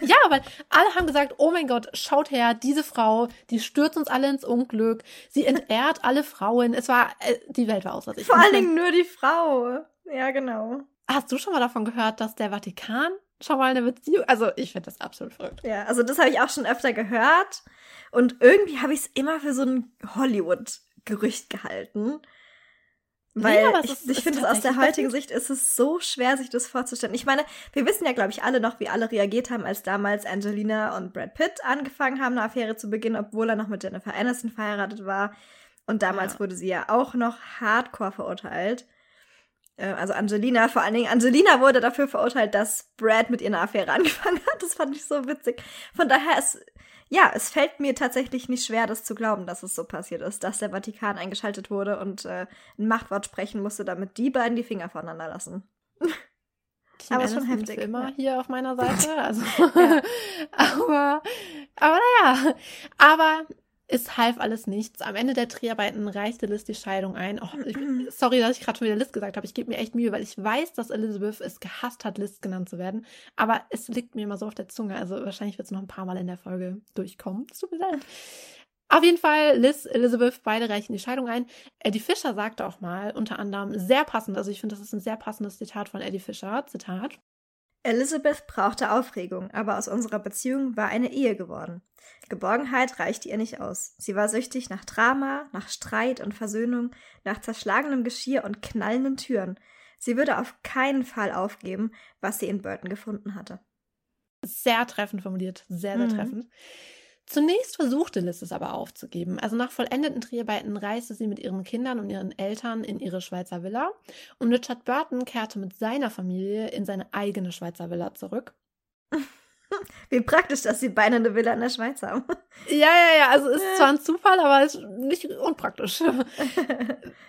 Ja, weil alle haben gesagt, oh mein Gott, schaut her, diese Frau, die stürzt uns alle ins Unglück, sie entehrt alle Frauen. Es war, die Welt war außer sich. Vor allen Dingen nur die Frau. Ja, genau. Hast du schon mal davon gehört, dass der Vatikan schon mal eine Beziehung... Also ich finde das absolut verrückt. Ja, also das habe ich auch schon öfter gehört. Und irgendwie habe ich es immer für so ein Hollywood-Gerücht gehalten. Weil ja, ich finde, aus der heutigen Sicht ist es so schwer, sich das vorzustellen. Ich meine, wir wissen ja, glaube ich, alle noch, wie alle reagiert haben, als damals Angelina und Brad Pitt angefangen haben, eine Affäre zu beginnen, obwohl er noch mit Jennifer Aniston verheiratet war. Und damals wurde sie ja auch noch hardcore verurteilt. Also Angelina, vor allen Dingen Angelina wurde dafür verurteilt, dass Brad mit ihr eine Affäre angefangen hat. Das fand ich so witzig. Von daher ist... Ja, es fällt mir tatsächlich nicht schwer, das zu glauben, dass es so passiert ist, dass der Vatikan eingeschaltet wurde und ein Machtwort sprechen musste, damit die beiden die Finger voneinander lassen. Aber es ist schon heftig. Für immer hier auf meiner Seite. Also, ja. aber naja. Aber es half alles nichts. Am Ende der Dreharbeiten reichte Liz die Scheidung ein. Oh, sorry, dass ich gerade schon wieder Liz gesagt habe. Ich gebe mir echt Mühe, weil ich weiß, dass Elizabeth es gehasst hat, Liz genannt zu werden. Aber es liegt mir immer so auf der Zunge. Also wahrscheinlich wird es noch ein paar Mal in der Folge durchkommen. Es tut mir leid. Auf jeden Fall, Liz, Elizabeth, beide reichen die Scheidung ein. Eddie Fisher sagte auch mal, unter anderem sehr passend, also ich finde, das ist ein sehr passendes Zitat von Eddie Fisher, Zitat: Elizabeth brauchte Aufregung, aber aus unserer Beziehung war eine Ehe geworden. Geborgenheit reichte ihr nicht aus. Sie war süchtig nach Drama, nach Streit und Versöhnung, nach zerschlagenem Geschirr und knallenden Türen. Sie würde auf keinen Fall aufgeben, was sie in Burton gefunden hatte. Sehr treffend formuliert, sehr, sehr treffend. Zunächst versuchte Liz es aber aufzugeben. Also nach vollendeten Dreharbeiten reiste sie mit ihren Kindern und ihren Eltern in ihre Schweizer Villa und Richard Burton kehrte mit seiner Familie in seine eigene Schweizer Villa zurück. Wie praktisch, dass sie beinahe eine Villa in der Schweiz haben. Ja, also ist zwar ein Zufall, aber ist nicht unpraktisch.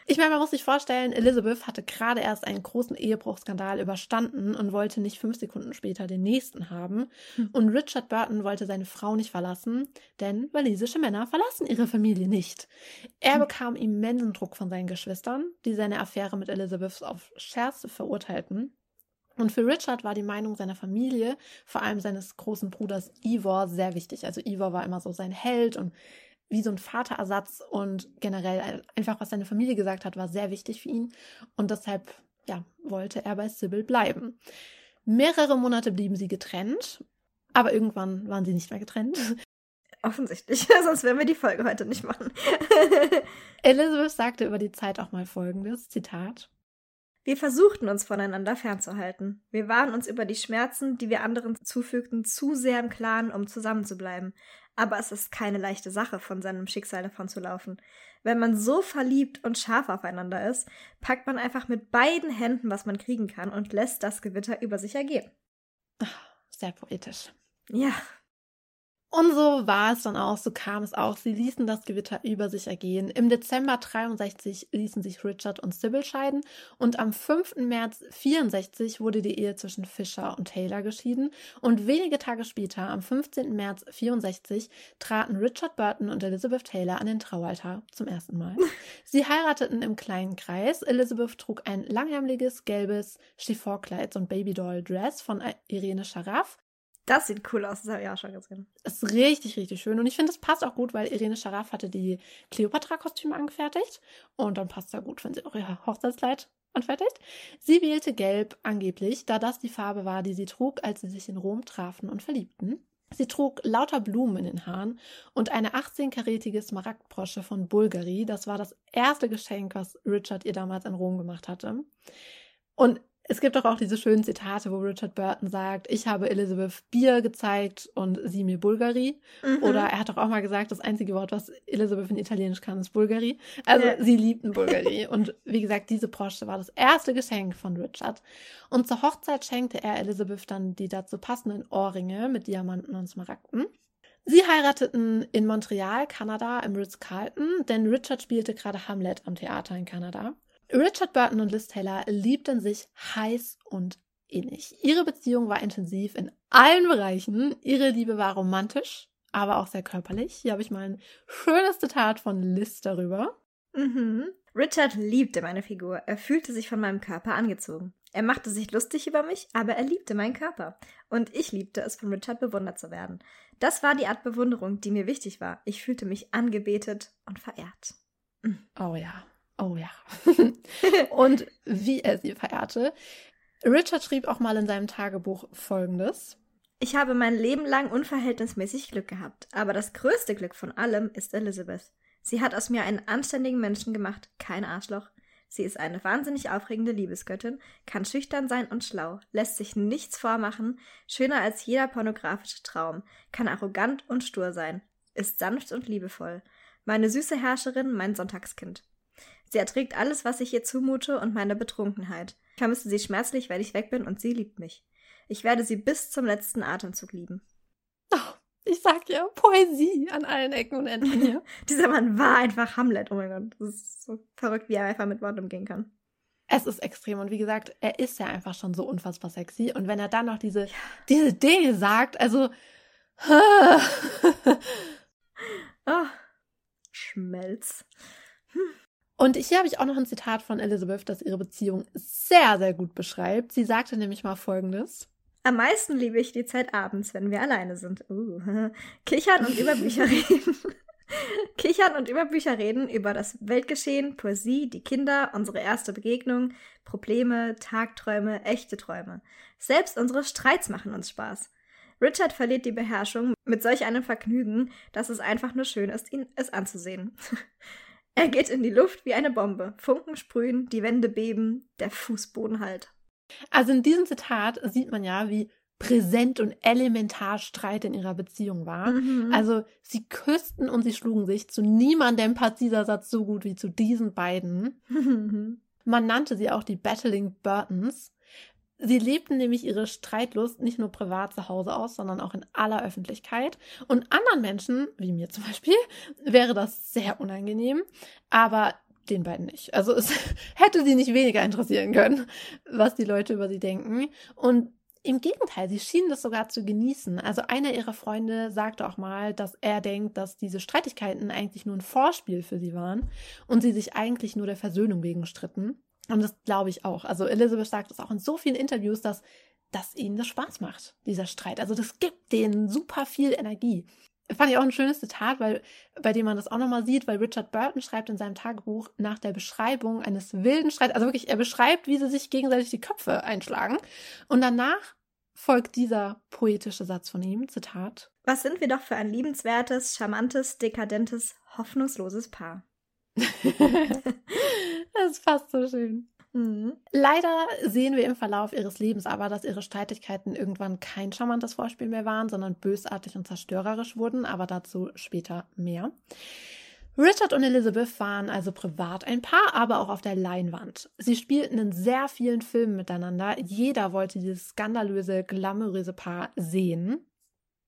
Ich meine, man muss sich vorstellen, Elizabeth hatte gerade erst einen großen Ehebruchskandal überstanden und wollte nicht 5 Sekunden später den nächsten haben. Und Richard Burton wollte seine Frau nicht verlassen, denn walisische Männer verlassen ihre Familie nicht. Er bekam immensen Druck von seinen Geschwistern, die seine Affäre mit Elizabeth auf Schärfste verurteilten. Und für Richard war die Meinung seiner Familie, vor allem seines großen Bruders Ivor, sehr wichtig. Also Ivor war immer so sein Held und wie so ein Vaterersatz und generell einfach, was seine Familie gesagt hat, war sehr wichtig für ihn. Und deshalb, wollte er bei Sybil bleiben. Mehrere Monate blieben sie getrennt, aber irgendwann waren sie nicht mehr getrennt. Offensichtlich, sonst werden wir die Folge heute nicht machen. Elizabeth sagte über die Zeit auch mal Folgendes, Zitat: Wir versuchten uns voneinander fernzuhalten. Wir waren uns über die Schmerzen, die wir anderen zufügten, zu sehr im Klaren, um zusammenzubleiben. Aber es ist keine leichte Sache, von seinem Schicksal davonzulaufen. Wenn man so verliebt und scharf aufeinander ist, packt man einfach mit beiden Händen, was man kriegen kann, und lässt das Gewitter über sich ergehen. Sehr poetisch. Ja. Und so war es dann auch, so kam es auch. Sie ließen das Gewitter über sich ergehen. Im Dezember 63 ließen sich Richard und Sybil scheiden und am 5. März 64 wurde die Ehe zwischen Fisher und Taylor geschieden und wenige Tage später, am 15. März 64, traten Richard Burton und Elizabeth Taylor an den Traualtar zum ersten Mal. Sie heirateten im kleinen Kreis. Elizabeth trug ein langärmeliges, gelbes Chiffonkleid, so ein Babydoll-Dress von Irene Sharaff. Das sieht cool aus, das habe ich auch schon gesehen. Das ist richtig, richtig schön. Und ich finde, es passt auch gut, weil Irene Sharaff hatte die Cleopatra-Kostüme angefertigt. Und dann passt es ja gut, wenn sie auch ihr Hochzeitskleid anfertigt. Sie wählte Gelb angeblich, da das die Farbe war, die sie trug, als sie sich in Rom trafen und verliebten. Sie trug lauter Blumen in den Haaren und eine 18-karätige Smaragdbrosche von Bulgari. Das war das erste Geschenk, was Richard ihr damals in Rom gemacht hatte. Und es gibt doch auch diese schönen Zitate, wo Richard Burton sagt, ich habe Elizabeth Bier gezeigt und sie mir Bulgari. Mhm. Oder er hat doch auch mal gesagt, das einzige Wort, was Elizabeth in Italienisch kann, ist Bulgari. Also sie liebten Bulgari. Und wie gesagt, diese Brosche war das erste Geschenk von Richard. Und zur Hochzeit schenkte er Elizabeth dann die dazu passenden Ohrringe mit Diamanten und Smaragden. Sie heirateten in Montreal, Kanada, im Ritz-Carlton, denn Richard spielte gerade Hamlet am Theater in Kanada. Richard Burton und Liz Taylor liebten sich heiß und innig. Ihre Beziehung war intensiv in allen Bereichen. Ihre Liebe war romantisch, aber auch sehr körperlich. Hier habe ich mal ein schönes Zitat von Liz darüber. Richard liebte meine Figur. Er fühlte sich von meinem Körper angezogen. Er machte sich lustig über mich, aber er liebte meinen Körper. Und ich liebte es, von Richard bewundert zu werden. Das war die Art Bewunderung, die mir wichtig war. Ich fühlte mich angebetet und verehrt. Oh ja. Oh ja. Und wie er sie verehrte. Richard schrieb auch mal in seinem Tagebuch Folgendes: Ich habe mein Leben lang unverhältnismäßig Glück gehabt, aber das größte Glück von allem ist Elizabeth. Sie hat aus mir einen anständigen Menschen gemacht, kein Arschloch. Sie ist eine wahnsinnig aufregende Liebesgöttin, kann schüchtern sein und schlau, lässt sich nichts vormachen, schöner als jeder pornografische Traum, kann arrogant und stur sein, ist sanft und liebevoll. Meine süße Herrscherin, mein Sonntagskind. Sie erträgt alles, was ich ihr zumute und meine Betrunkenheit. Ich vermisse sie schmerzlich, weil ich weg bin und sie liebt mich. Ich werde sie bis zum letzten Atemzug lieben. Oh, ich sag ja, Poesie an allen Ecken und Enden hier. Dieser Mann war einfach Hamlet. Oh mein Gott, das ist so verrückt, wie er einfach mit Worten umgehen kann. Es ist extrem und wie gesagt, er ist ja einfach schon so unfassbar sexy. Und wenn er dann noch diese Dinge sagt, also... oh, Schmelz. Und hier habe ich auch noch ein Zitat von Elizabeth, das ihre Beziehung sehr, sehr gut beschreibt. Sie sagte nämlich mal Folgendes: Am meisten liebe ich die Zeit abends, wenn wir alleine sind. Kichern und über Bücher reden. Kichern und über Bücher reden, über das Weltgeschehen, Poesie, die Kinder, unsere erste Begegnung, Probleme, Tagträume, echte Träume. Selbst unsere Streits machen uns Spaß. Richard verliert die Beherrschung mit solch einem Vergnügen, dass es einfach nur schön ist, ihn es anzusehen. Er geht in die Luft wie eine Bombe. Funken sprühen, die Wände beben, der Fußboden halt. Also in diesem Zitat sieht man ja, wie präsent und elementar Streit in ihrer Beziehung war. Mhm. Also sie küssten und sie schlugen sich. Zu niemandem passt dieser Satz so gut wie zu diesen beiden. Mhm. Man nannte sie auch die Battling Burtons. Sie lebten nämlich ihre Streitlust nicht nur privat zu Hause aus, sondern auch in aller Öffentlichkeit. Und anderen Menschen, wie mir zum Beispiel, wäre das sehr unangenehm, aber den beiden nicht. Also es hätte sie nicht weniger interessieren können, was die Leute über sie denken. Und im Gegenteil, sie schienen das sogar zu genießen. Also einer ihrer Freunde sagte auch mal, dass er denkt, dass diese Streitigkeiten eigentlich nur ein Vorspiel für sie waren und sie sich eigentlich nur der Versöhnung wegen stritten. Und das glaube ich auch. Also Elizabeth sagt es auch in so vielen Interviews, dass ihnen das Spaß macht, dieser Streit. Also das gibt denen super viel Energie. Fand ich auch ein schönes Zitat, weil, bei dem man das auch nochmal sieht, weil Richard Burton schreibt in seinem Tagebuch nach der Beschreibung eines wilden Streits, also wirklich, er beschreibt, wie sie sich gegenseitig die Köpfe einschlagen. Und danach folgt dieser poetische Satz von ihm, Zitat: Was sind wir doch für ein liebenswertes, charmantes, dekadentes, hoffnungsloses Paar. Das ist fast so schön. Mhm. Leider sehen wir im Verlauf ihres Lebens aber, dass ihre Streitigkeiten irgendwann kein charmantes Vorspiel mehr waren, sondern bösartig und zerstörerisch wurden, aber dazu später mehr. Richard und Elizabeth waren also privat ein Paar, aber auch auf der Leinwand. Sie spielten in sehr vielen Filmen miteinander. Jeder wollte dieses skandalöse, glamouröse Paar sehen.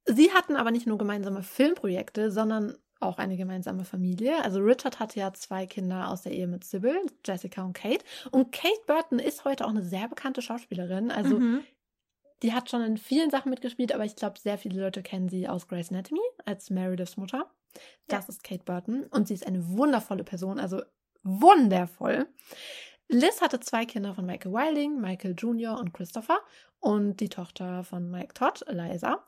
Sie hatten aber nicht nur gemeinsame Filmprojekte, sondern auch eine gemeinsame Familie. Also Richard hatte ja 2 Kinder aus der Ehe mit Sybil, Jessica und Kate. Und Kate Burton ist heute auch eine sehr bekannte Schauspielerin. Also die hat schon in vielen Sachen mitgespielt, aber ich glaube, sehr viele Leute kennen sie aus Grey's Anatomy als Merediths Mutter. Das ist Kate Burton und sie ist eine wundervolle Person, also wundervoll. Liz hatte 2 Kinder von Michael Wilding, Michael Jr. und Christopher und die Tochter von Mike Todd, Eliza.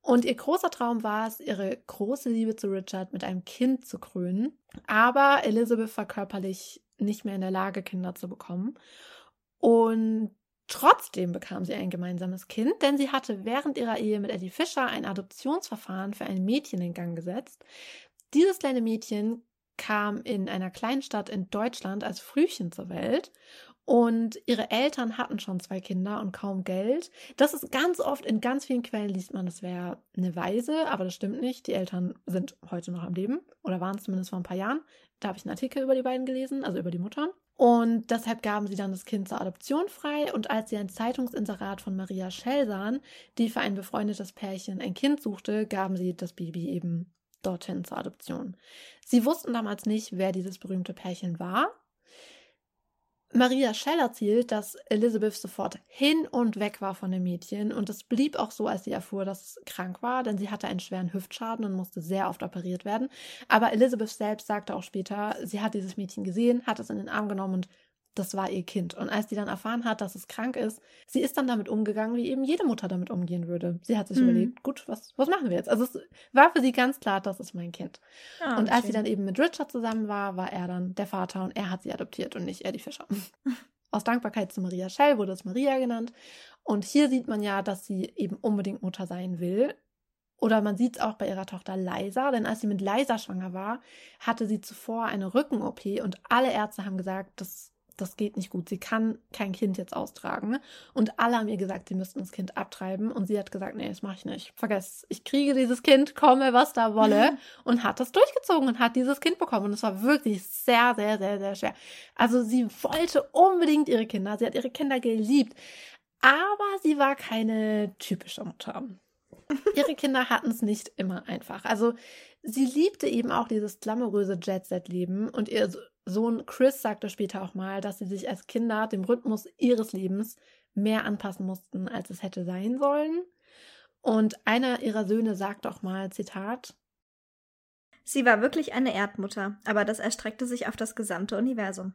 Und ihr großer Traum war es, ihre große Liebe zu Richard mit einem Kind zu krönen. Aber Elizabeth war körperlich nicht mehr in der Lage, Kinder zu bekommen. Und trotzdem bekam sie ein gemeinsames Kind, denn sie hatte während ihrer Ehe mit Eddie Fisher ein Adoptionsverfahren für ein Mädchen in Gang gesetzt. Dieses kleine Mädchen kam in einer kleinen Stadt in Deutschland als Frühchen zur Welt und ihre Eltern hatten schon 2 Kinder und kaum Geld. Das ist ganz oft, in ganz vielen Quellen liest man, das wäre eine Waise, aber das stimmt nicht. Die Eltern sind heute noch am Leben oder waren zumindest vor ein paar Jahren. Da habe ich einen Artikel über die beiden gelesen, also über die Muttern. Und deshalb gaben sie dann das Kind zur Adoption frei und als sie ein Zeitungsinserat von Maria Schell sahen, die für ein befreundetes Pärchen ein Kind suchte, gaben sie das Baby eben dorthin zur Adoption. Sie wussten damals nicht, wer dieses berühmte Pärchen war. Maria Schell erzählt, dass Elizabeth sofort hin und weg war von dem Mädchen und es blieb auch so, als sie erfuhr, dass es krank war, denn sie hatte einen schweren Hüftschaden und musste sehr oft operiert werden. Aber Elizabeth selbst sagte auch später, sie hat dieses Mädchen gesehen, hat es in den Arm genommen und das war ihr Kind. Und als sie dann erfahren hat, dass es krank ist, sie ist dann damit umgegangen, wie eben jede Mutter damit umgehen würde. Sie hat sich überlegt, gut, was machen wir jetzt? Also es war für sie ganz klar, das ist mein Kind. Ah, und als sie dann eben mit Richard zusammen war, war er dann der Vater und er hat sie adoptiert und nicht Eddie Fisher. Aus Dankbarkeit zu Maria Schell wurde es Maria genannt. Und hier sieht man ja, dass sie eben unbedingt Mutter sein will. Oder man sieht es auch bei ihrer Tochter Liza, denn als sie mit Liza schwanger war, hatte sie zuvor eine Rücken-OP und alle Ärzte haben gesagt, das geht nicht gut. Sie kann kein Kind jetzt austragen. Und alle haben ihr gesagt, sie müssten das Kind abtreiben. Und sie hat gesagt, nee, das mache ich nicht. Vergesst, ich kriege dieses Kind, komme, was da wolle. Und hat das durchgezogen und hat dieses Kind bekommen. Und es war wirklich sehr, sehr, sehr, sehr schwer. Also sie wollte unbedingt ihre Kinder. Sie hat ihre Kinder geliebt. Aber sie war keine typische Mutter. Ihre Kinder hatten es nicht immer einfach. Also sie liebte eben auch dieses glamouröse Jet-Set-Leben. Und ihr Sohn Chris sagte später auch mal, dass sie sich als Kinder dem Rhythmus ihres Lebens mehr anpassen mussten, als es hätte sein sollen. Und einer ihrer Söhne sagt auch mal, Zitat: Sie war wirklich eine Erdmutter, aber das erstreckte sich auf das gesamte Universum.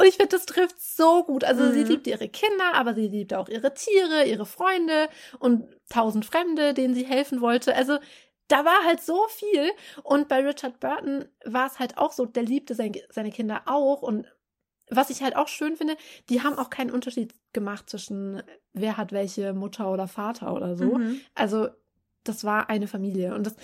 Und ich finde, das trifft so gut. Also sie liebte ihre Kinder, aber sie liebte auch ihre Tiere, ihre Freunde und 1000 Fremde, denen sie helfen wollte. Also da war halt so viel. Und bei Richard Burton war es halt auch so, der liebte seine Kinder auch. Und was ich halt auch schön finde, die haben auch keinen Unterschied gemacht zwischen wer hat welche Mutter oder Vater oder so. Also das war eine Familie. Und das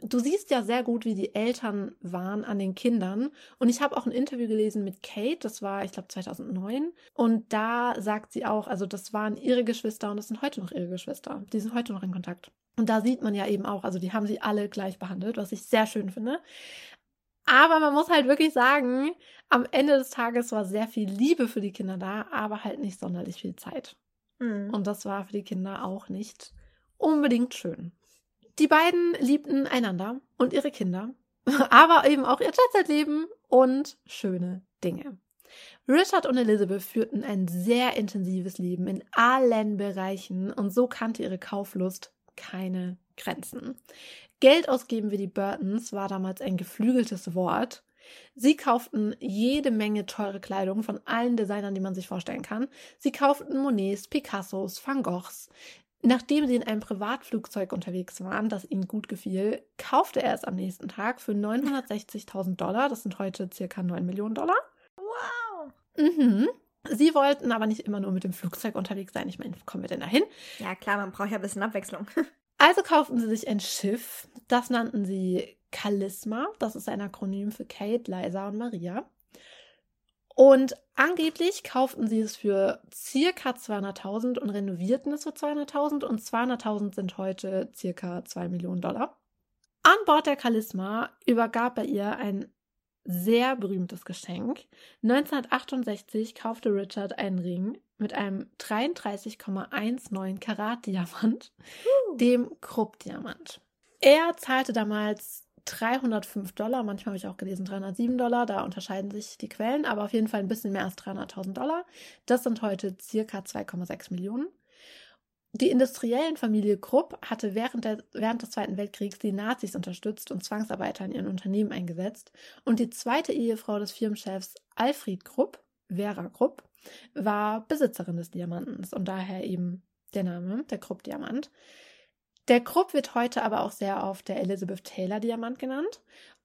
Du siehst ja sehr gut, wie die Eltern waren an den Kindern. Und ich habe auch ein Interview gelesen mit Kate, das war, ich glaube, 2009. Und da sagt sie auch, also das waren ihre Geschwister und das sind heute noch ihre Geschwister. Die sind heute noch in Kontakt. Und da sieht man ja eben auch, also die haben sie alle gleich behandelt, was ich sehr schön finde. Aber man muss halt wirklich sagen, am Ende des Tages war sehr viel Liebe für die Kinder da, aber halt nicht sonderlich viel Zeit. Mhm. Und das war für die Kinder auch nicht unbedingt schön. Die beiden liebten einander und ihre Kinder, aber eben auch ihr Jetztzeitleben und schöne Dinge. Richard und Elizabeth führten ein sehr intensives Leben in allen Bereichen und so kannte ihre Kauflust keine Grenzen. Geld ausgeben wie die Burtons war damals ein geflügeltes Wort. Sie kauften jede Menge teure Kleidung von allen Designern, die man sich vorstellen kann. Sie kauften Monets, Picassos, Van Goghs. Nachdem sie in einem Privatflugzeug unterwegs waren, das ihnen gut gefiel, kaufte er es am nächsten Tag für $960.000. Das sind heute ca. 9 Millionen Dollar. Wow! Mhm. Sie wollten aber nicht immer nur mit dem Flugzeug unterwegs sein. Ich meine, wo kommen wir denn da hin? Ja klar, man braucht ja ein bisschen Abwechslung. Also kauften sie sich ein Schiff. Das nannten sie Calisma. Das ist ein Akronym für Kate, Liza und Maria. Und angeblich kauften sie es für circa 200.000 und renovierten es für 200.000 und 200.000 sind heute circa 2 Millionen Dollar. An Bord der Calisma übergab er ihr ein sehr berühmtes Geschenk. 1968 kaufte Richard einen Ring mit einem 33,19 Karat Diamant, dem Krupp-Diamant. Er zahlte damals $305, manchmal habe ich auch gelesen $307, da unterscheiden sich die Quellen, aber auf jeden Fall ein bisschen mehr als $300.000. Das sind heute circa 2,6 Millionen. Die Industriellenfamilie Krupp hatte während des Zweiten Weltkriegs die Nazis unterstützt und Zwangsarbeiter in ihren Unternehmen eingesetzt und die zweite Ehefrau des Firmenchefs Alfred Krupp, Vera Krupp, war Besitzerin des Diamantens und daher eben der Name, der Krupp-Diamant. Der Krupp wird heute aber auch sehr oft der Elizabeth Taylor Diamant genannt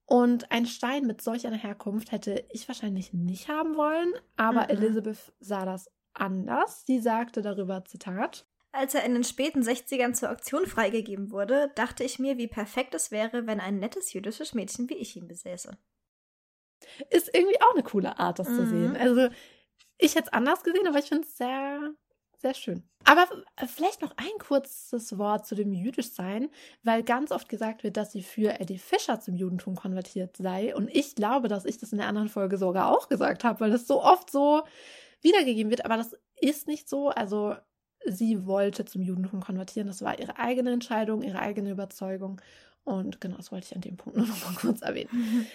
und ein Stein mit solch einer Herkunft hätte ich wahrscheinlich nicht haben wollen, aber Elizabeth sah das anders. Sie sagte darüber, Zitat: Als er in den späten 60ern zur Auktion freigegeben wurde, dachte ich mir, wie perfekt es wäre, wenn ein nettes jüdisches Mädchen wie ich ihn besäße. Ist irgendwie auch eine coole Art, das zu sehen. Also ich hätte es anders gesehen, aber ich finde es sehr... sehr schön. Aber vielleicht noch ein kurzes Wort zu dem Jüdischsein, weil ganz oft gesagt wird, dass sie für Eddie Fisher zum Judentum konvertiert sei. Und ich glaube, dass ich das in der anderen Folge sogar auch gesagt habe, weil das so oft so wiedergegeben wird. Aber das ist nicht so. Also sie wollte zum Judentum konvertieren. Das war ihre eigene Entscheidung, ihre eigene Überzeugung. Und genau, das wollte ich an dem Punkt nur noch mal kurz erwähnen.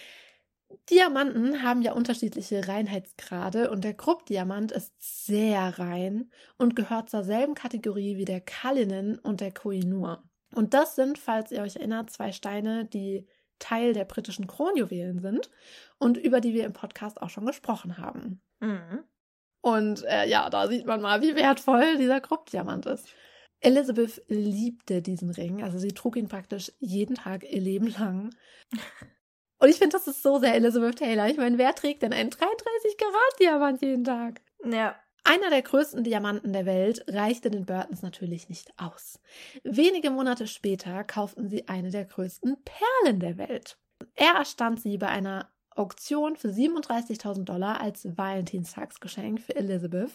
Diamanten haben ja unterschiedliche Reinheitsgrade und der Krupp-Diamant ist sehr rein und gehört zur selben Kategorie wie der Cullinan und der Koh-i-Noor. Und das sind, falls ihr euch erinnert, zwei Steine, die Teil der britischen Kronjuwelen sind und über die wir im Podcast auch schon gesprochen haben. Mhm. Und ja, da sieht man mal, wie wertvoll dieser Krupp-Diamant ist. Elizabeth liebte diesen Ring, also sie trug ihn praktisch jeden Tag ihr Leben lang. Und ich finde, das ist so sehr Elizabeth Taylor. Ich meine, wer trägt denn einen 33-Karat-Diamant jeden Tag? Ja. Einer der größten Diamanten der Welt reichte den Burtons natürlich nicht aus. Wenige Monate später kauften sie eine der größten Perlen der Welt. Er erstand sie bei einer Auktion für $37.000 als Valentinstagsgeschenk für Elizabeth.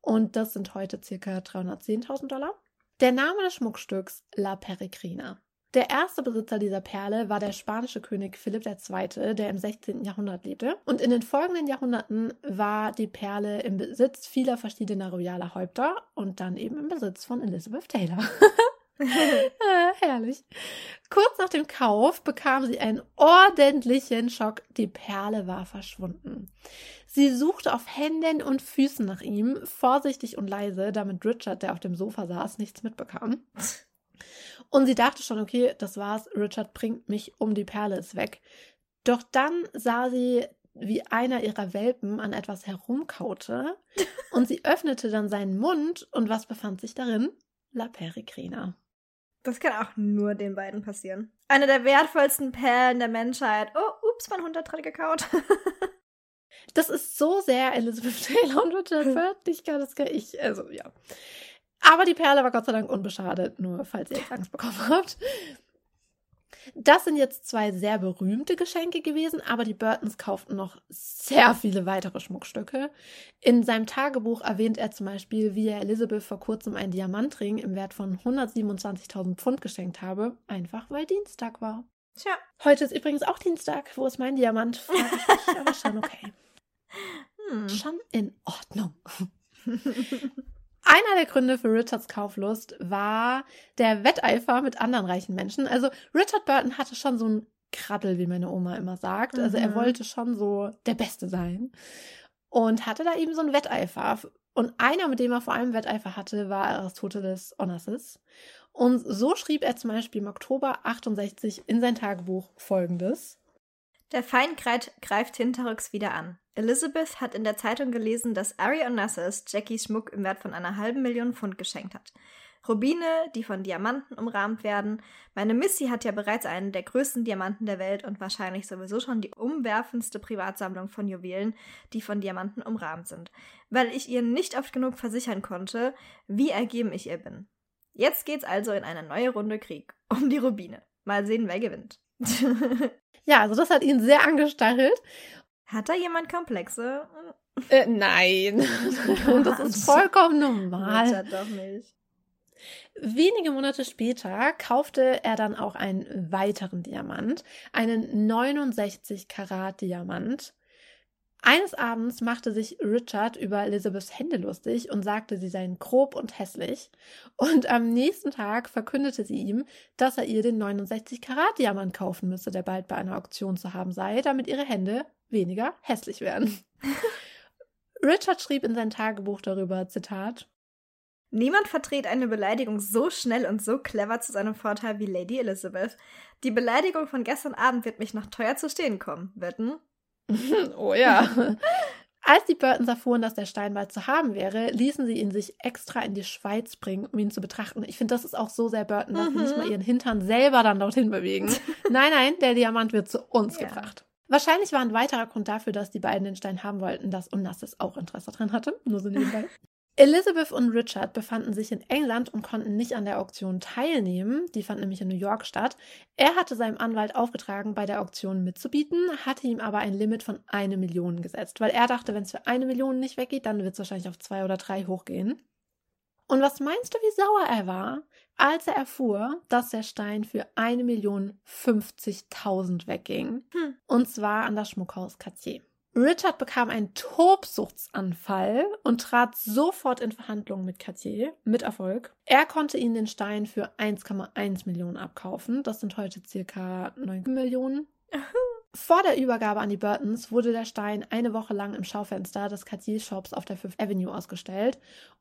Und das sind heute ca. $310.000. Der Name des Schmuckstücks: La Peregrina. Der erste Besitzer dieser Perle war der spanische König Philipp II., der im 16. Jahrhundert lebte. Und in den folgenden Jahrhunderten war die Perle im Besitz vieler verschiedener royaler Häupter und dann eben im Besitz von Elizabeth Taylor. Herrlich. Kurz nach dem Kauf bekam sie einen ordentlichen Schock. Die Perle war verschwunden. Sie suchte auf Händen und Füßen nach ihm, vorsichtig und leise, damit Richard, der auf dem Sofa saß, nichts mitbekam. Und sie dachte schon, okay, das war's, Richard bringt mich um, die Perle ist weg. Doch dann sah sie, wie einer ihrer Welpen an etwas herumkaute und sie öffnete dann seinen Mund und was befand sich darin? La Peregrina. Das kann auch nur den beiden passieren. Eine der wertvollsten Perlen der Menschheit. Oh, ups, mein Hund hat gerade gekaut. Das ist so sehr Elizabeth Taylor und Richard Burton. Ja. Aber die Perle war Gott sei Dank unbeschadet, nur falls ihr jetzt Angst bekommen habt. Das sind jetzt zwei sehr berühmte Geschenke gewesen, aber die Burtons kauften noch sehr viele weitere Schmuckstücke. In seinem Tagebuch erwähnt er zum Beispiel, wie er Elizabeth vor kurzem einen Diamantring im Wert von 127.000 Pfund geschenkt habe, einfach weil Dienstag war. Tja. Heute ist übrigens auch Dienstag. Wo ist mein Diamant? Frage ich mich, aber schon okay. Schon in Ordnung. Einer der Gründe für Richards Kauflust war der Wetteifer mit anderen reichen Menschen. Also Richard Burton hatte schon so ein Kraddel, wie meine Oma immer sagt. Also er wollte schon so der Beste sein und hatte da eben so einen Wetteifer. Und einer, mit dem er vor allem Wetteifer hatte, war Aristoteles Onassis. Und so schrieb er zum Beispiel im Oktober 68 in sein Tagebuch Folgendes. Der Feind greift hinterrücks wieder an. Elizabeth hat in der Zeitung gelesen, dass Ari Onassis Jackie Schmuck im Wert von 500.000 Pfund geschenkt hat. Rubine, die von Diamanten umrahmt werden. Meine Missy hat ja bereits einen der größten Diamanten der Welt und wahrscheinlich sowieso schon die umwerfendste Privatsammlung von Juwelen, die von Diamanten umrahmt sind. Weil ich ihr nicht oft genug versichern konnte, wie ergeben ich ihr bin. Jetzt geht's also in eine neue Runde Krieg. Um die Rubine. Mal sehen, wer gewinnt. Ja, also das hat ihn sehr angestachelt. Hat da jemand Komplexe? Nein. Und das ist vollkommen normal. Richard doch nicht. Wenige Monate später kaufte er dann auch einen weiteren Diamant, einen 69 Karat Diamant. Eines Abends machte sich Richard über Elizabeths Hände lustig und sagte, sie seien grob und hässlich. Und am nächsten Tag verkündete sie ihm, dass er ihr den 69 Karat Diamant kaufen müsse, der bald bei einer Auktion zu haben sei, damit ihre Hände weniger hässlich werden. Richard schrieb in sein Tagebuch darüber, Zitat, Niemand verdreht eine Beleidigung so schnell und so clever zu seinem Vorteil wie Lady Elizabeth. Die Beleidigung von gestern Abend wird mich noch teuer zu stehen kommen, wetten? Oh ja. Als die Burtons erfuhren, dass der Stein bald zu haben wäre, ließen sie ihn sich extra in die Schweiz bringen, um ihn zu betrachten. Ich finde, das ist auch so sehr Burton, dass sie nicht mal ihren Hintern selber dann dorthin bewegen. Nein, der Diamant wird zu uns gebracht. Wahrscheinlich war ein weiterer Grund dafür, dass die beiden den Stein haben wollten, dass Onassis auch Interesse daran hatte. Nur so nebenbei. Elizabeth und Richard befanden sich in England und konnten nicht an der Auktion teilnehmen. Die fand nämlich in New York statt. Er hatte seinem Anwalt aufgetragen, bei der Auktion mitzubieten, hatte ihm aber ein Limit von 1 Million gesetzt, weil er dachte, wenn es für 1 Million nicht weggeht, dann wird es wahrscheinlich auf 2 oder 3 hochgehen. Und was meinst du, wie sauer er war, als er erfuhr, dass der Stein für 1.050.000 wegging? Und zwar an das Schmuckhaus Cartier. Richard bekam einen Tobsuchtsanfall und trat sofort in Verhandlungen mit Cartier, mit Erfolg. Er konnte ihnen den Stein für 1,1 Millionen abkaufen. Das sind heute ca. 9 Millionen. Vor der Übergabe an die Burtons wurde der Stein eine Woche lang im Schaufenster des Cartier-Shops auf der Fifth Avenue ausgestellt.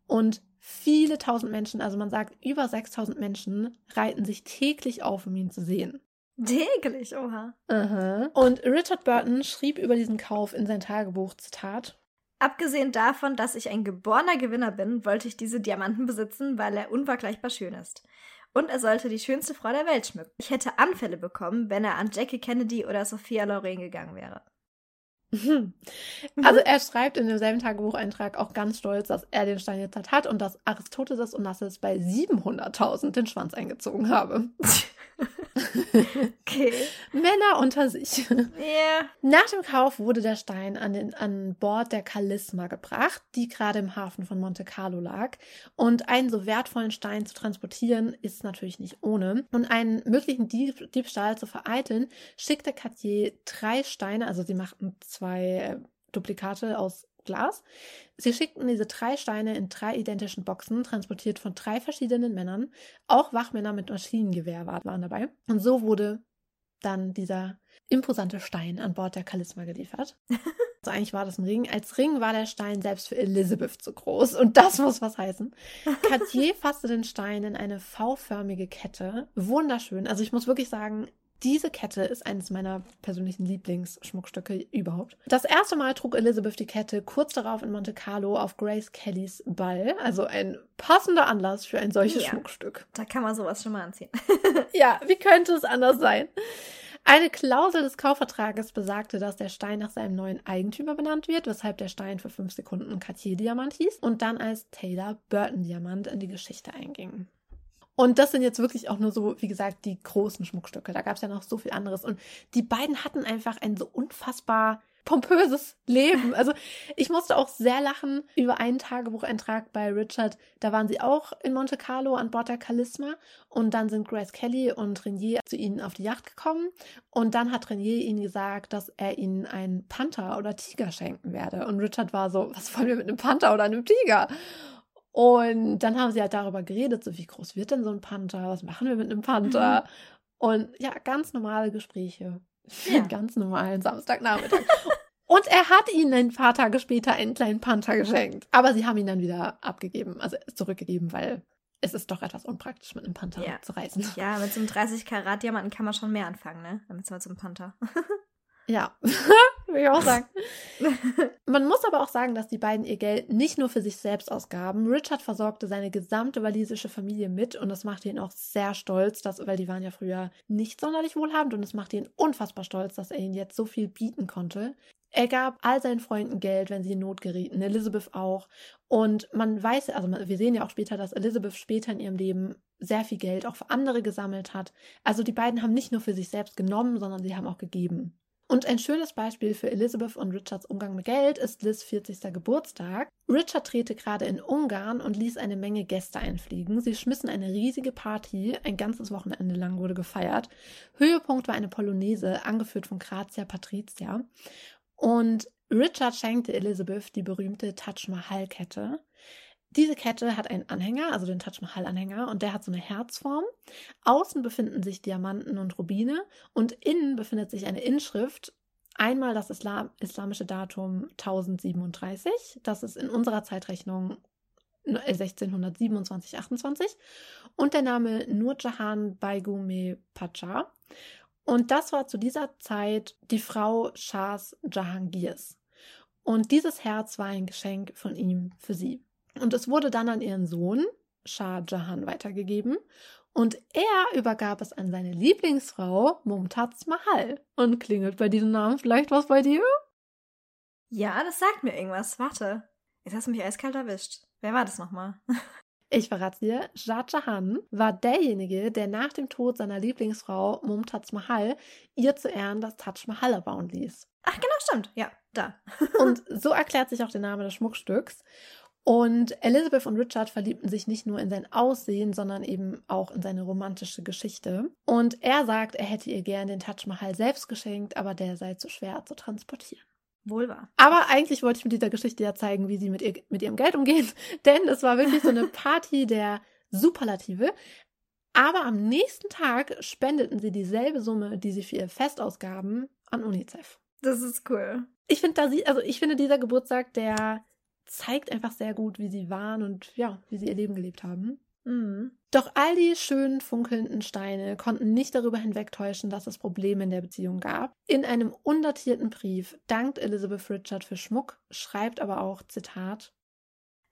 Und viele tausend Menschen, also man sagt über 6.000 Menschen, reihten sich täglich auf, um ihn zu sehen. Täglich, oha. Und Richard Burton schrieb über diesen Kauf in sein Tagebuch, Zitat, Abgesehen davon, dass ich ein geborener Gewinner bin, wollte ich diese Diamanten besitzen, weil er unvergleichbar schön ist. Und er sollte die schönste Frau der Welt schmücken. Ich hätte Anfälle bekommen, wenn er an Jackie Kennedy oder Sophia Loren gegangen wäre. Also er schreibt in demselben Tagebucheintrag auch ganz stolz, dass er den Stein jetzt hat und dass Aristoteles Onassis bei 700.000 den Schwanz eingezogen habe. Okay. Männer unter sich. Yeah. Nach dem Kauf wurde der Stein an Bord der Calisma gebracht, die gerade im Hafen von Monte Carlo lag. Und einen so wertvollen Stein zu transportieren, ist natürlich nicht ohne. Und einen möglichen Diebstahl zu vereiteln, schickte Cartier 3 Steine, also sie machten 2 Duplikate aus Glas. Sie schickten diese 3 Steine in 3 identischen Boxen, transportiert von 3 verschiedenen Männern. Auch Wachmänner mit Maschinengewehr waren dabei. Und so wurde dann dieser imposante Stein an Bord der Calisma geliefert. Also eigentlich war das ein Ring. Als Ring war der Stein selbst für Elizabeth zu groß. Und das muss was heißen. Cartier fasste den Stein in eine V-förmige Kette. Wunderschön. Also ich muss wirklich sagen, diese Kette ist eines meiner persönlichen Lieblingsschmuckstücke überhaupt. Das erste Mal trug Elizabeth die Kette kurz darauf in Monte Carlo auf Grace Kellys Ball. Also ein passender Anlass für ein solches Schmuckstück. Da kann man sowas schon mal anziehen. Ja, wie könnte es anders sein? Eine Klausel des Kaufvertrages besagte, dass der Stein nach seinem neuen Eigentümer benannt wird, weshalb der Stein für 5 Sekunden Cartier-Diamant hieß und dann als Taylor-Burton-Diamant in die Geschichte einging. Und das sind jetzt wirklich auch nur so, wie gesagt, die großen Schmuckstücke. Da gab es ja noch so viel anderes. Und die beiden hatten einfach ein so unfassbar pompöses Leben. Also ich musste auch sehr lachen über einen Tagebucheintrag bei Richard. Da waren sie auch in Monte Carlo an Bord der Calisma und dann sind Grace Kelly und Renier zu ihnen auf die Yacht gekommen und dann hat Renier ihnen gesagt, dass er ihnen einen Panther oder Tiger schenken werde. Und Richard war so, was wollen wir mit einem Panther oder einem Tiger? Und dann haben sie halt darüber geredet, so wie groß wird denn so ein Panther? Was machen wir mit einem Panther? Und ja, ganz normale Gespräche. Ja. Einen ganz normalen Samstagnachmittag. Und er hat ihnen ein paar Tage später einen kleinen Panther geschenkt. Aber sie haben ihn dann wieder abgegeben, also zurückgegeben, weil es ist doch etwas unpraktisch, mit einem Panther zu reisen. Ja, mit so einem 30-Karat-Diamanten kann man schon mehr anfangen, ne? Damit es mal zum Panther. Ja, will ich auch sagen. Man muss aber auch sagen, dass die beiden ihr Geld nicht nur für sich selbst ausgaben. Richard versorgte seine gesamte walisische Familie mit und das machte ihn auch sehr stolz, weil die waren ja früher nicht sonderlich wohlhabend und es machte ihn unfassbar stolz, dass er ihnen jetzt so viel bieten konnte. Er gab all seinen Freunden Geld, wenn sie in Not gerieten, Elizabeth auch. Und man weiß, also wir sehen ja auch später, dass Elizabeth später in ihrem Leben sehr viel Geld auch für andere gesammelt hat. Also die beiden haben nicht nur für sich selbst genommen, sondern sie haben auch gegeben. Und ein schönes Beispiel für Elizabeth und Richards Umgang mit Geld ist Liz' 40. Geburtstag. Richard drehte gerade in Ungarn und ließ eine Menge Gäste einfliegen. Sie schmissen eine riesige Party, ein ganzes Wochenende lang wurde gefeiert. Höhepunkt war eine Polonaise, angeführt von Grazia Patrizia. Und Richard schenkte Elizabeth die berühmte Taj Mahal-Kette. Diese Kette hat einen Anhänger, also den Taj Mahal-Anhänger, und der hat so eine Herzform. Außen befinden sich Diamanten und Rubine und innen befindet sich eine Inschrift. Einmal das islamische Datum 1037, das ist in unserer Zeitrechnung 1627, 28 und der Name Nur Jahan Baigume Pacha. Und das war zu dieser Zeit die Frau Shahs Jahangirs. Und dieses Herz war ein Geschenk von ihm für sie. Und es wurde dann an ihren Sohn, Shah Jahan, weitergegeben. Und er übergab es an seine Lieblingsfrau, Mumtaz Mahal. Und klingelt bei diesem Namen vielleicht was bei dir? Ja, das sagt mir irgendwas. Warte, jetzt hast du mich eiskalt erwischt. Wer war das nochmal? Ich verrate dir, Shah Jahan war derjenige, der nach dem Tod seiner Lieblingsfrau Mumtaz Mahal ihr zu Ehren das Taj Mahal erbauen ließ. Ach genau, stimmt. Ja, da. Und so erklärt sich auch der Name des Schmuckstücks. Und Elizabeth und Richard verliebten sich nicht nur in sein Aussehen, sondern eben auch in seine romantische Geschichte. Und er sagt, er hätte ihr gern den Taj Mahal selbst geschenkt, aber der sei zu schwer zu transportieren. Wohl wahr. Aber eigentlich wollte ich mit dieser Geschichte ja zeigen, wie sie mit ihrem Geld umgehen, denn es war wirklich so eine Party der Superlative. Aber am nächsten Tag spendeten sie dieselbe Summe, die sie für ihr Fest ausgaben, an UNICEF. Das ist cool. Ich finde dieser Geburtstag, der zeigt einfach sehr gut, wie sie waren und ja, wie sie ihr Leben gelebt haben. Mhm. Doch all die schönen, funkelnden Steine konnten nicht darüber hinwegtäuschen, dass es Probleme in der Beziehung gab. In einem undatierten Brief dankt Elizabeth Richard für Schmuck, schreibt aber auch, Zitat,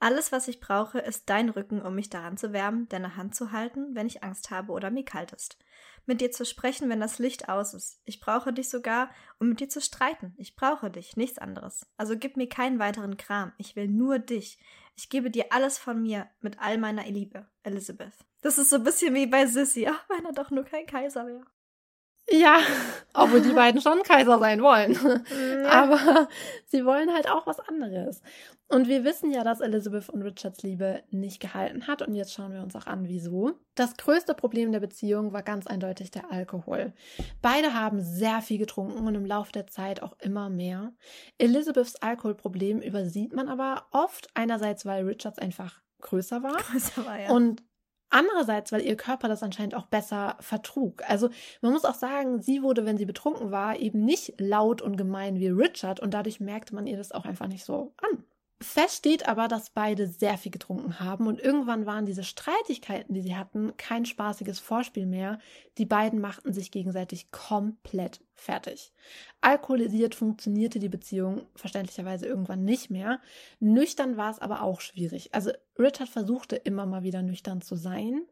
»Alles, was ich brauche, ist dein Rücken, um mich daran zu wärmen, deine Hand zu halten, wenn ich Angst habe oder mir kalt ist. Mit dir zu sprechen, wenn das Licht aus ist. Ich brauche dich sogar, um mit dir zu streiten. Ich brauche dich, nichts anderes. Also gib mir keinen weiteren Kram. Ich will nur dich. Ich gebe dir alles von mir, mit all meiner Liebe, Elizabeth.« Das ist so ein bisschen wie bei Sissy. Ach, wenn er doch nur kein Kaiser wäre. Ja, obwohl die beiden schon Kaiser sein wollen. Aber sie wollen halt auch was anderes. Und wir wissen ja, dass Elizabeth und Richards Liebe nicht gehalten hat. Und jetzt schauen wir uns auch an, wieso. Das größte Problem der Beziehung war ganz eindeutig der Alkohol. Beide haben sehr viel getrunken und im Laufe der Zeit auch immer mehr. Elizabeths Alkoholproblem übersieht man aber oft. Einerseits, weil Richards einfach größer war ja. Und andererseits, weil ihr Körper das anscheinend auch besser vertrug. Also man muss auch sagen, sie wurde, wenn sie betrunken war, eben nicht laut und gemein wie Richard und dadurch merkte man ihr das auch einfach nicht so an. Fest steht aber, dass beide sehr viel getrunken haben und irgendwann waren diese Streitigkeiten, die sie hatten, kein spaßiges Vorspiel mehr. Die beiden machten sich gegenseitig komplett fertig. Alkoholisiert funktionierte die Beziehung verständlicherweise irgendwann nicht mehr. Nüchtern war es aber auch schwierig. Also Richard versuchte immer mal wieder nüchtern zu sein,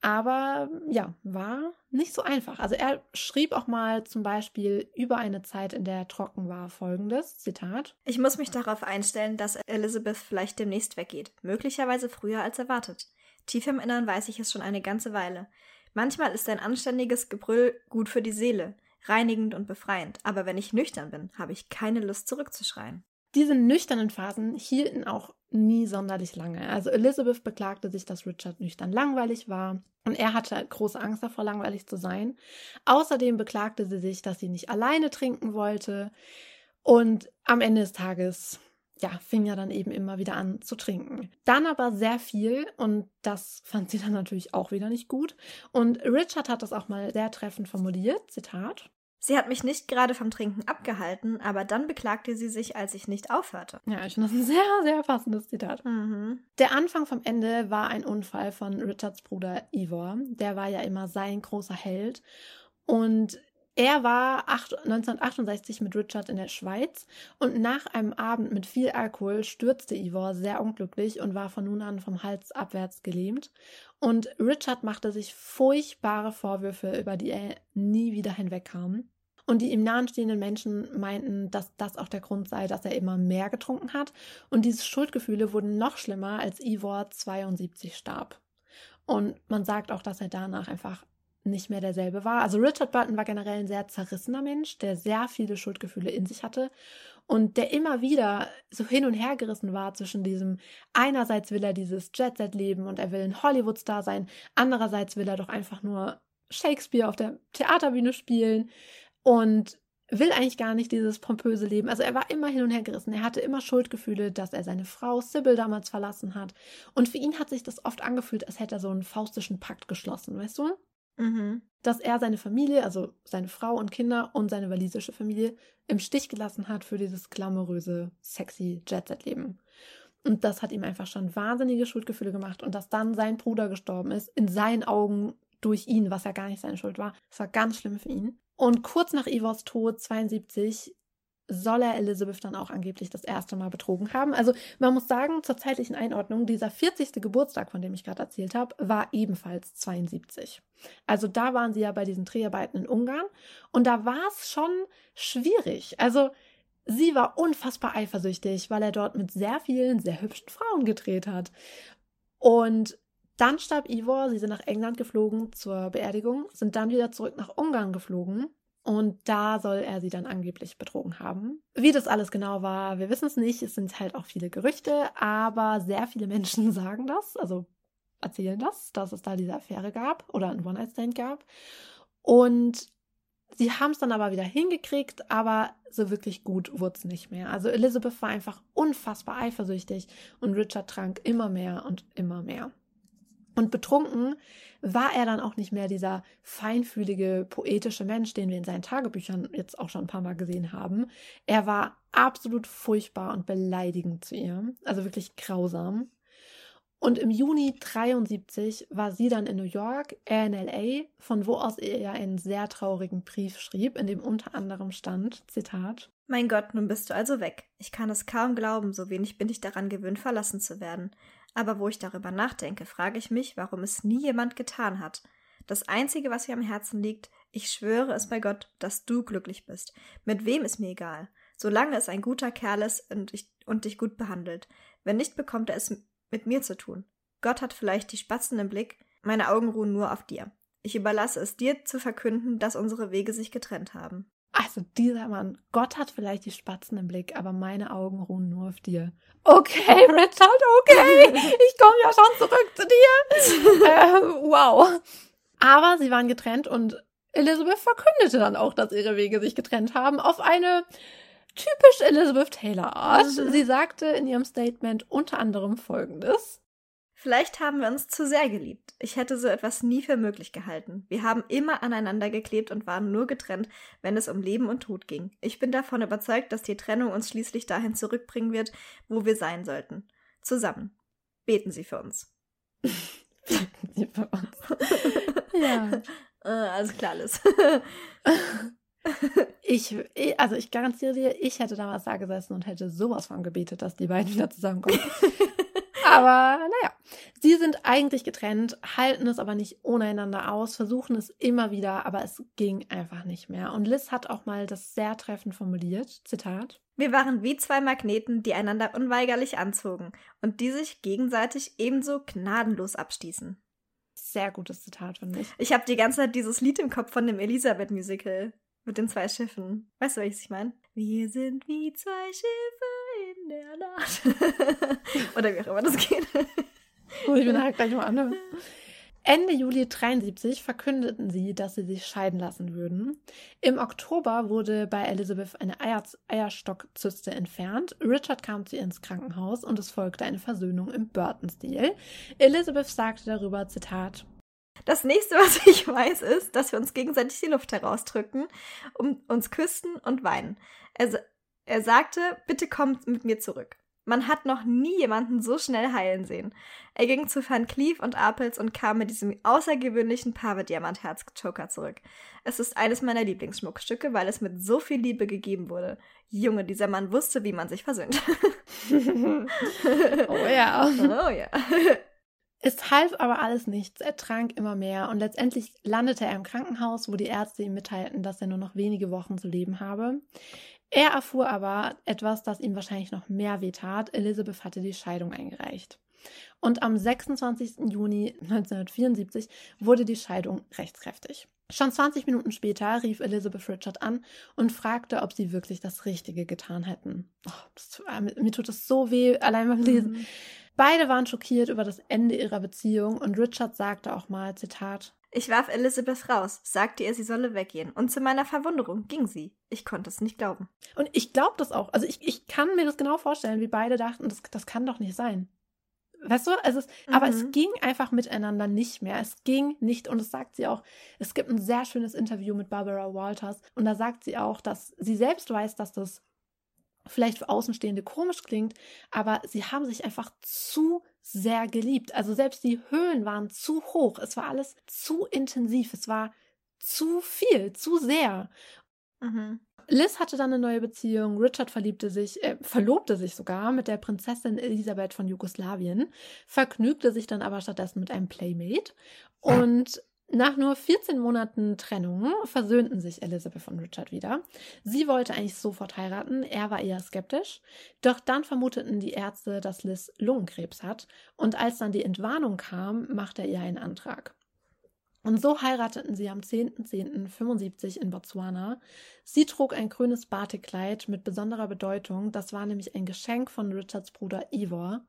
aber ja, war nicht so einfach. Also er schrieb auch mal zum Beispiel über eine Zeit, in der er trocken war, folgendes, Zitat. Ich muss mich darauf einstellen, dass Elizabeth vielleicht demnächst weggeht, möglicherweise früher als erwartet. Tief im Innern weiß ich es schon eine ganze Weile. Manchmal ist ein anständiges Gebrüll gut für die Seele, reinigend und befreiend. Aber wenn ich nüchtern bin, habe ich keine Lust zurückzuschreien. Diese nüchternen Phasen hielten auch nie sonderlich lange. Also Elizabeth beklagte sich, dass Richard nüchtern langweilig war und er hatte halt große Angst davor, langweilig zu sein. Außerdem beklagte sie sich, dass sie nicht alleine trinken wollte und am Ende des Tages, ja, fing ja dann eben immer wieder an zu trinken. Dann aber sehr viel und das fand sie dann natürlich auch wieder nicht gut. Und Richard hat das auch mal sehr treffend formuliert, Zitat: Sie hat mich nicht gerade vom Trinken abgehalten, aber dann beklagte sie sich, als ich nicht aufhörte. Ja, ich finde das ein sehr, sehr passendes Zitat. Mhm. Der Anfang vom Ende war ein Unfall von Richards Bruder Ivor. Der war ja immer sein großer Held. Und er war 1968 mit Richard in der Schweiz und nach einem Abend mit viel Alkohol stürzte Ivor sehr unglücklich und war von nun an vom Hals abwärts gelähmt. Und Richard machte sich furchtbare Vorwürfe, über die er nie wieder hinwegkam. Und die ihm nahestehenden Menschen meinten, dass das auch der Grund sei, dass er immer mehr getrunken hat. Und diese Schuldgefühle wurden noch schlimmer, als Ivor 72 starb. Und man sagt auch, dass er danach einfach nicht mehr derselbe war. Also Richard Burton war generell ein sehr zerrissener Mensch, der sehr viele Schuldgefühle in sich hatte und der immer wieder so hin und her gerissen war zwischen diesem, einerseits will er dieses Jet-Set-Leben und er will ein Hollywood-Star sein, andererseits will er doch einfach nur Shakespeare auf der Theaterbühne spielen und will eigentlich gar nicht dieses pompöse Leben. Also er war immer hin und her gerissen. Er hatte immer Schuldgefühle, dass er seine Frau Sybil damals verlassen hat. Und für ihn hat sich das oft angefühlt, als hätte er so einen faustischen Pakt geschlossen, weißt du? Mhm. Dass er seine Familie, also seine Frau und Kinder und seine walisische Familie im Stich gelassen hat für dieses glamouröse, sexy Jet-Set-Leben. Und das hat ihm einfach schon wahnsinnige Schuldgefühle gemacht. Und dass dann sein Bruder gestorben ist, in seinen Augen durch ihn, was ja gar nicht seine Schuld war, das war ganz schlimm für ihn. Und kurz nach Ivors Tod, 72, soll er Elizabeth dann auch angeblich das erste Mal betrogen haben. Also man muss sagen, zur zeitlichen Einordnung, dieser 40. Geburtstag, von dem ich gerade erzählt habe, war ebenfalls 72. Also da waren sie ja bei diesen Dreharbeiten in Ungarn und da war es schon schwierig. Also sie war unfassbar eifersüchtig, weil er dort mit sehr vielen, sehr hübschen Frauen gedreht hat. Und dann starb Ivor, sie sind nach England geflogen zur Beerdigung, sind dann wieder zurück nach Ungarn geflogen. Und da soll er sie dann angeblich betrogen haben. Wie das alles genau war, wir wissen es nicht. Es sind halt auch viele Gerüchte, aber sehr viele Menschen sagen das, also erzählen das, dass es da diese Affäre gab oder einen One-Night-Stand gab. Und sie haben es dann aber wieder hingekriegt, aber so wirklich gut wurde es nicht mehr. Also Elizabeth war einfach unfassbar eifersüchtig und Richard trank immer mehr und immer mehr. Und betrunken war er dann auch nicht mehr dieser feinfühlige, poetische Mensch, den wir in seinen Tagebüchern jetzt auch schon ein paar Mal gesehen haben. Er war absolut furchtbar und beleidigend zu ihr, also wirklich grausam. Und im Juni 73 war sie dann in New York, er in L.A., von wo aus er ja einen sehr traurigen Brief schrieb, in dem unter anderem stand, Zitat: Mein Gott, nun bist du also weg. Ich kann es kaum glauben, so wenig bin ich daran gewöhnt, verlassen zu werden. Aber wo ich darüber nachdenke, frage ich mich, warum es nie jemand getan hat. Das Einzige, was mir am Herzen liegt, ich schwöre es bei Gott, dass du glücklich bist. Mit wem ist mir egal. Solange es ein guter Kerl ist und dich gut behandelt. Wenn nicht, bekommt er es mit mir zu tun. Gott hat vielleicht die Spatzen im Blick, meine Augen ruhen nur auf dir. Ich überlasse es dir zu verkünden, dass unsere Wege sich getrennt haben. Also dieser Mann, Gott hat vielleicht die Spatzen im Blick, aber meine Augen ruhen nur auf dir. Okay, Richard, okay, ich komme ja schon zurück zu dir. Wow. Aber sie waren getrennt und Elizabeth verkündete dann auch, dass ihre Wege sich getrennt haben, auf eine typisch Elizabeth Taylor Art. Sie sagte in ihrem Statement unter anderem Folgendes: Vielleicht haben wir uns zu sehr geliebt. Ich hätte so etwas nie für möglich gehalten. Wir haben immer aneinander geklebt und waren nur getrennt, wenn es um Leben und Tod ging. Ich bin davon überzeugt, dass die Trennung uns schließlich dahin zurückbringen wird, wo wir sein sollten. Zusammen. Beten Sie für uns. Beten Sie für uns. Ja. Alles klar, Liz. Ich garantiere dir, ich hätte damals da gesessen und hätte sowas von gebetet, dass die beiden wieder zusammenkommen. Aber naja, Sie sind eigentlich getrennt, halten es aber nicht ohne einander aus, versuchen es immer wieder, aber es ging einfach nicht mehr. Und Liz hat auch mal das sehr treffend formuliert, Zitat: Wir waren wie zwei Magneten, die einander unweigerlich anzogen und die sich gegenseitig ebenso gnadenlos abstießen. Sehr gutes Zitat, finde ich. Ich habe die ganze Zeit dieses Lied im Kopf von dem Elisabeth-Musical mit den zwei Schiffen. Weißt du, welches ich meine? Wir sind wie zwei Schiffe in der Nacht. Oder wie auch immer das geht. Oh, ich bin halt gleich mal an. Ende Juli 1973 verkündeten sie, dass sie sich scheiden lassen würden. Im Oktober wurde bei Elizabeth eine Eierstockzyste entfernt. Richard kam zu ihr ins Krankenhaus und es folgte eine Versöhnung im Burton-Stil. Elizabeth sagte darüber, Zitat: Das nächste, was ich weiß, ist, dass wir uns gegenseitig die Luft herausdrücken, uns küssten und weinen. Er sagte, bitte kommt mit mir zurück. Man hat noch nie jemanden so schnell heilen sehen. Er ging zu Van Cleef und Apels und kam mit diesem außergewöhnlichen Pave-Diamant-Herz-Joker zurück. Es ist eines meiner Lieblingsschmuckstücke, weil es mit so viel Liebe gegeben wurde. Junge, dieser Mann wusste, wie man sich versöhnt. Oh ja. Oh ja. Es half aber alles nichts. Er trank immer mehr und letztendlich landete er im Krankenhaus, wo die Ärzte ihm mitteilten, dass er nur noch wenige Wochen zu leben habe. Er erfuhr aber etwas, das ihm wahrscheinlich noch mehr wehtat. Elizabeth hatte die Scheidung eingereicht. Und am 26. Juni 1974 wurde die Scheidung rechtskräftig. Schon 20 Minuten später rief Elizabeth Richard an und fragte, ob sie wirklich das Richtige getan hätten. Oh, mir tut das so weh, allein beim Lesen. Beide waren schockiert über das Ende ihrer Beziehung und Richard sagte auch mal, Zitat: Ich warf Elizabeth raus, sagte ihr, sie solle weggehen. Und zu meiner Verwunderung ging sie. Ich konnte es nicht glauben. Und ich glaube das auch. Also ich kann mir das genau vorstellen, wie beide dachten, das kann doch nicht sein. Weißt du? Also aber es ging einfach miteinander nicht mehr. Es ging nicht. Und das sagt sie auch. Es gibt ein sehr schönes Interview mit Barbara Walters. Und da sagt sie auch, dass sie selbst weiß, dass das vielleicht für Außenstehende komisch klingt, aber sie haben sich einfach zu sehr geliebt. Also selbst die Höhen waren zu hoch. Es war alles zu intensiv. Es war zu viel, zu sehr. Liz hatte dann eine neue Beziehung. Richard verlobte sich sogar mit der Prinzessin Elisabeth von Jugoslawien, vergnügte sich dann aber stattdessen mit einem Playmate. Und nach nur 14 Monaten Trennung versöhnten sich Elizabeth und Richard wieder. Sie wollte eigentlich sofort heiraten, er war eher skeptisch. Doch dann vermuteten die Ärzte, dass Liz Lungenkrebs hat. Und als dann die Entwarnung kam, machte er ihr einen Antrag. Und so heirateten sie am 10.10.75 in Botswana. Sie trug ein grünes Batikkleid mit besonderer Bedeutung. Das war nämlich ein Geschenk von Richards Bruder Ivor.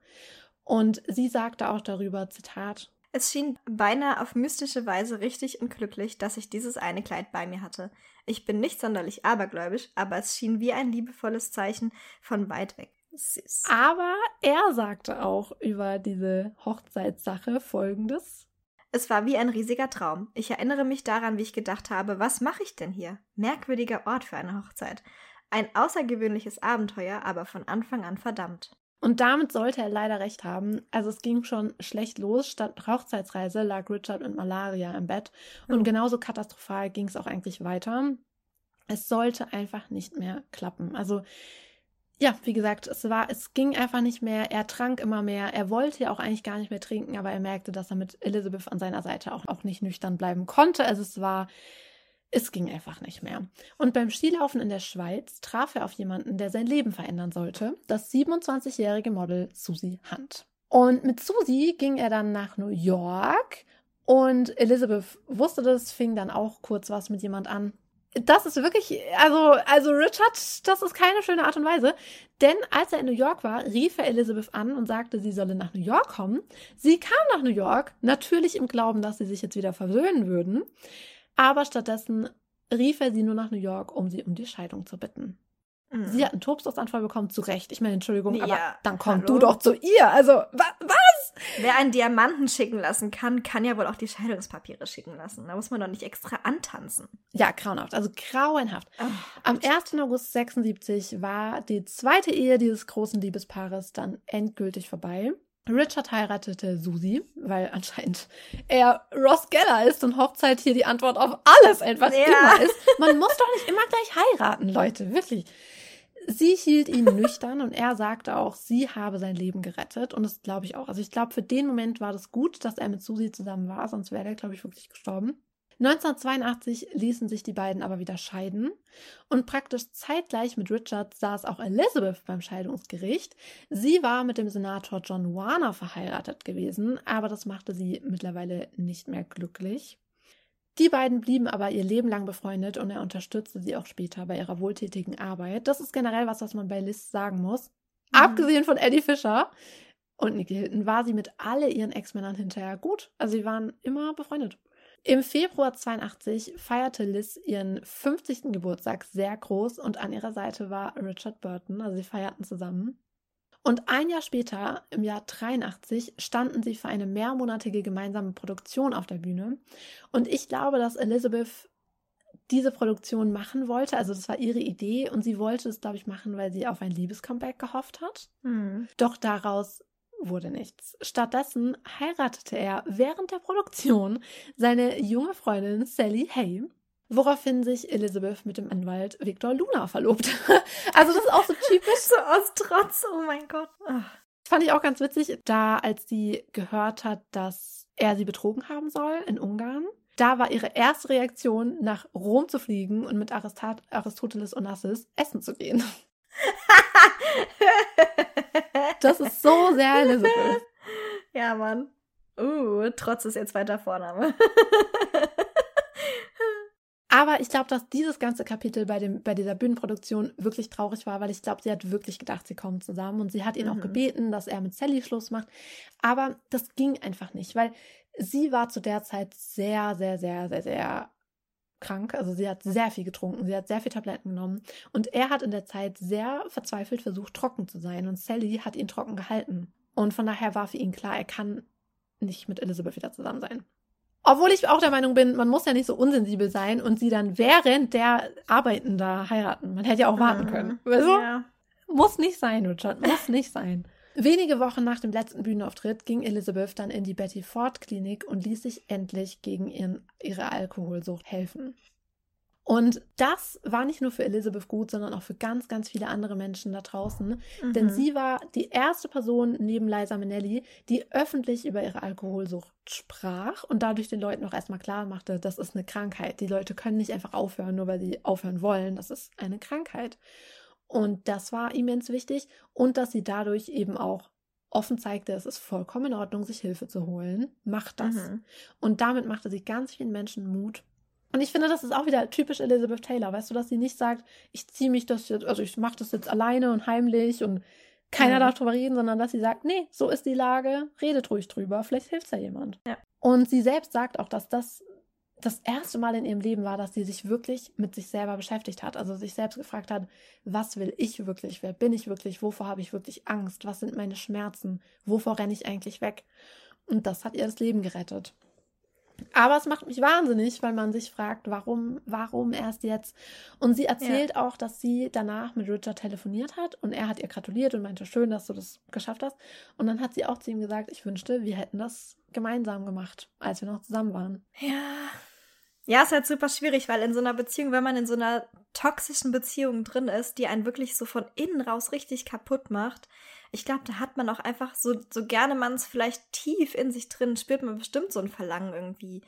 Und sie sagte auch darüber, Zitat: Es schien beinahe auf mystische Weise richtig und glücklich, dass ich dieses eine Kleid bei mir hatte. Ich bin nicht sonderlich abergläubisch, aber es schien wie ein liebevolles Zeichen von weit weg. Süß. Aber er sagte auch über diese Hochzeitssache Folgendes: Es war wie ein riesiger Traum. Ich erinnere mich daran, wie ich gedacht habe, was mache ich denn hier? Merkwürdiger Ort für eine Hochzeit. Ein außergewöhnliches Abenteuer, aber von Anfang an verdammt. Und damit sollte er leider recht haben. Also es ging schon schlecht los. Statt Hochzeitsreise lag Richard mit Malaria im Bett. Und genauso katastrophal ging es auch eigentlich weiter. Es sollte einfach nicht mehr klappen. Also ja, wie gesagt, es ging einfach nicht mehr. Er trank immer mehr. Er wollte ja auch eigentlich gar nicht mehr trinken, aber er merkte, dass er mit Elizabeth an seiner Seite auch nicht nüchtern bleiben konnte. Also es ging einfach nicht mehr. Und beim Skilaufen in der Schweiz traf er auf jemanden, der sein Leben verändern sollte, das 27-jährige Model Susy Hunt. Und mit Susy ging er dann nach New York und Elizabeth wusste das, fing dann auch kurz was mit jemand an. Das ist wirklich, also Richard, das ist keine schöne Art und Weise. Denn als er in New York war, rief er Elizabeth an und sagte, sie solle nach New York kommen. Sie kam nach New York, natürlich im Glauben, dass sie sich jetzt wieder versöhnen würden. Aber stattdessen rief er sie nur nach New York, um sie um die Scheidung zu bitten. Sie hat einen Tobsuchtsanfall bekommen, zu Recht. Ich meine, Entschuldigung, ja, aber dann komm du doch zu ihr. Also, was? Wer einen Diamanten schicken lassen kann, kann ja wohl auch die Scheidungspapiere schicken lassen. Da muss man doch nicht extra antanzen. Ja, grauenhaft. Also grauenhaft. Oh, am 1. August 1976 war die zweite Ehe dieses großen Liebespaares dann endgültig vorbei. Richard heiratete Susy, weil anscheinend er Ross Geller ist und Hochzeit hier die Antwort auf alles, etwas immer ist. Man muss doch nicht immer gleich heiraten, Leute, wirklich. Sie hielt ihn nüchtern und er sagte auch, sie habe sein Leben gerettet. Und das glaube ich auch. Also ich glaube, für den Moment war das gut, dass er mit Susy zusammen war, sonst wäre er, glaube ich, wirklich gestorben. 1982 ließen sich die beiden aber wieder scheiden. Und praktisch zeitgleich mit Richard saß auch Elizabeth beim Scheidungsgericht. Sie war mit dem Senator John Warner verheiratet gewesen, aber das machte sie mittlerweile nicht mehr glücklich. Die beiden blieben aber ihr Leben lang befreundet und er unterstützte sie auch später bei ihrer wohltätigen Arbeit. Das ist generell was man bei Liz sagen muss. Mhm. Abgesehen von Eddie Fisher und Nicky Hilton war sie mit all ihren Ex-Männern hinterher gut. Also sie waren immer befreundet. Im Februar 1982 feierte Liz ihren 50. Geburtstag sehr groß und an ihrer Seite war Richard Burton, also sie feierten zusammen. Und ein Jahr später, im Jahr 1983, standen sie für eine mehrmonatige gemeinsame Produktion auf der Bühne. Und ich glaube, dass Elizabeth diese Produktion machen wollte, also das war ihre Idee und sie wollte es, glaube ich, machen, weil sie auf ein Liebescomeback gehofft hat. Mhm. Doch daraus wurde nichts. Stattdessen heiratete er während der Produktion seine junge Freundin Sally Hay, woraufhin sich Elizabeth mit dem Anwalt Victor Luna verlobte. Also das ist auch so typisch. So aus Trotz, oh mein Gott. Ach. Das fand ich auch ganz witzig, da als sie gehört hat, dass er sie betrogen haben soll in Ungarn, da war ihre erste Reaktion, nach Rom zu fliegen und mit Aristoteles Onassis essen zu gehen. Das ist so sehr Elizabeth. Ja, Mann. Trotz ist ihr zweiter Vorname. Aber ich glaube, dass dieses ganze Kapitel bei dieser Bühnenproduktion wirklich traurig war, weil ich glaube, sie hat wirklich gedacht, sie kommen zusammen und sie hat ihn auch gebeten, dass er mit Sally Schluss macht. Aber das ging einfach nicht, weil sie war zu der Zeit sehr, sehr, sehr, sehr, sehr krank. Also sie hat sehr viel getrunken, sie hat sehr viel Tabletten genommen und er hat in der Zeit sehr verzweifelt versucht, trocken zu sein und Sally hat ihn trocken gehalten. Und von daher war für ihn klar, er kann nicht mit Elizabeth wieder zusammen sein. Obwohl ich auch der Meinung bin, man muss ja nicht so unsensibel sein und sie dann während der Arbeiten da heiraten. Man hätte ja auch warten können. Weißt du? Ja. Muss nicht sein, Richard. Muss nicht sein. Wenige Wochen nach dem letzten Bühnenauftritt ging Elizabeth dann in die Betty Ford Klinik und ließ sich endlich gegen ihre Alkoholsucht helfen. Und das war nicht nur für Elizabeth gut, sondern auch für ganz, ganz viele andere Menschen da draußen. Mhm. Denn sie war die erste Person neben Liza Minnelli, die öffentlich über ihre Alkoholsucht sprach und dadurch den Leuten auch erstmal klar machte, das ist eine Krankheit. Die Leute können nicht einfach aufhören, nur weil sie aufhören wollen. Das ist eine Krankheit. Und das war immens wichtig. Und dass sie dadurch eben auch offen zeigte, es ist vollkommen in Ordnung, sich Hilfe zu holen. Macht das. Mhm. Und damit machte sie ganz vielen Menschen Mut. Und ich finde, das ist auch wieder typisch Elizabeth Taylor, weißt du, dass sie nicht sagt, ich mache das jetzt alleine und heimlich und keiner darf drüber reden, sondern dass sie sagt, nee, so ist die Lage, redet ruhig drüber, vielleicht hilft ja jemand. Ja. Und sie selbst sagt auch, dass das das erste Mal in ihrem Leben war, dass sie sich wirklich mit sich selber beschäftigt hat, also sich selbst gefragt hat, was will ich wirklich, wer bin ich wirklich, wovor habe ich wirklich Angst, was sind meine Schmerzen, wovor renne ich eigentlich weg? Und das hat ihr das Leben gerettet. Aber es macht mich wahnsinnig, weil man sich fragt, warum erst jetzt? Und sie erzählt auch, dass sie danach mit Richard telefoniert hat und er hat ihr gratuliert und meinte, schön, dass du das geschafft hast. Und dann hat sie auch zu ihm gesagt, ich wünschte, wir hätten das gemeinsam gemacht, als wir noch zusammen waren. Ja, ist halt super schwierig, weil in so einer Beziehung, wenn man in so einer toxischen Beziehung drin ist, die einen wirklich so von innen raus richtig kaputt macht, ich glaube, da hat man auch einfach, so gerne man es vielleicht tief in sich drin spürt, man bestimmt so ein Verlangen irgendwie,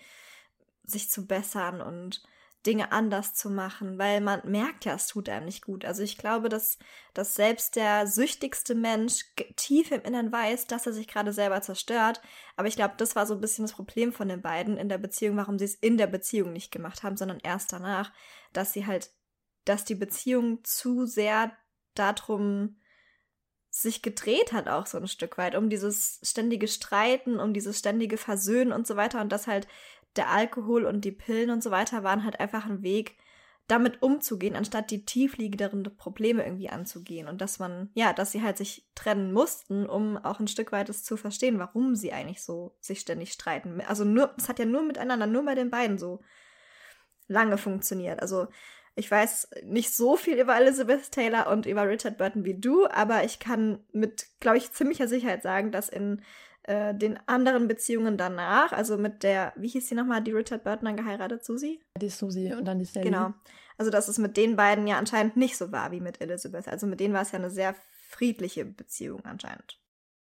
sich zu bessern und Dinge anders zu machen, weil man merkt ja, es tut einem nicht gut. Also ich glaube, dass selbst der süchtigste Mensch tief im Innern weiß, dass er sich gerade selber zerstört. Aber ich glaube, das war so ein bisschen das Problem von den beiden in der Beziehung, warum sie es in der Beziehung nicht gemacht haben, sondern erst danach, dass die Beziehung zu sehr darum sich gedreht hat, auch so ein Stück weit, um dieses ständige Streiten, um dieses ständige Versöhnen und so weiter und dass halt der Alkohol und die Pillen und so weiter waren halt einfach ein Weg, damit umzugehen, anstatt die tiefliegenden Probleme irgendwie anzugehen und dass sie halt sich trennen mussten, um auch ein Stück weit es zu verstehen, warum sie eigentlich so sich ständig streiten. Also es hat ja nur miteinander, nur bei den beiden so lange funktioniert. Also ich weiß nicht so viel über Elizabeth Taylor und über Richard Burton wie du, aber ich kann mit, glaube ich, ziemlicher Sicherheit sagen, dass in den anderen Beziehungen danach, also mit der, wie hieß sie nochmal, die Richard Burton dann geheiratet, Susy? Die Susy und dann die Sally. Genau. Also dass es mit den beiden ja anscheinend nicht so war wie mit Elizabeth. Also mit denen war es ja eine sehr friedliche Beziehung anscheinend.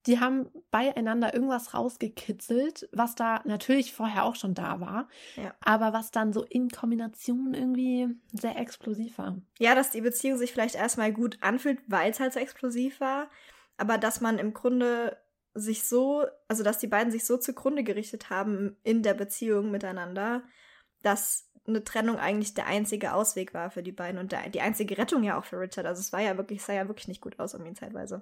Die haben beieinander irgendwas rausgekitzelt, was da natürlich vorher auch schon da war, ja, aber was dann so in Kombination irgendwie sehr explosiv war. Ja, dass die Beziehung sich vielleicht erstmal gut anfühlt, weil es halt so explosiv war, aber dass man im Grunde sich so, also dass die beiden sich so zugrunde gerichtet haben in der Beziehung miteinander, dass eine Trennung eigentlich der einzige Ausweg war für die beiden und die einzige Rettung ja auch für Richard. Also es war ja wirklich, sah ja wirklich nicht gut aus um ihn zeitweise.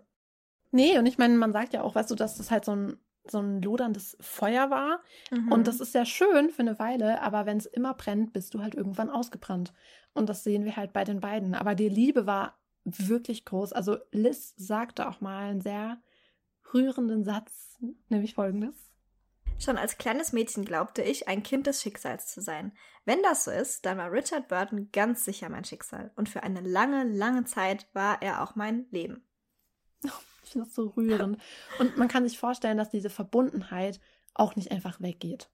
Nee, und ich meine, man sagt ja auch, weißt du, dass das halt so ein loderndes Feuer war. Mhm. Und das ist ja schön für eine Weile, aber wenn es immer brennt, bist du halt irgendwann ausgebrannt. Und das sehen wir halt bei den beiden. Aber die Liebe war wirklich groß. Also Liz sagte auch mal einen sehr rührenden Satz, nämlich folgendes. Schon als kleines Mädchen glaubte ich, ein Kind des Schicksals zu sein. Wenn das so ist, dann war Richard Burton ganz sicher mein Schicksal. Und für eine lange, lange Zeit war er auch mein Leben. Ich finde das so rührend. Und man kann sich vorstellen, dass diese Verbundenheit auch nicht einfach weggeht.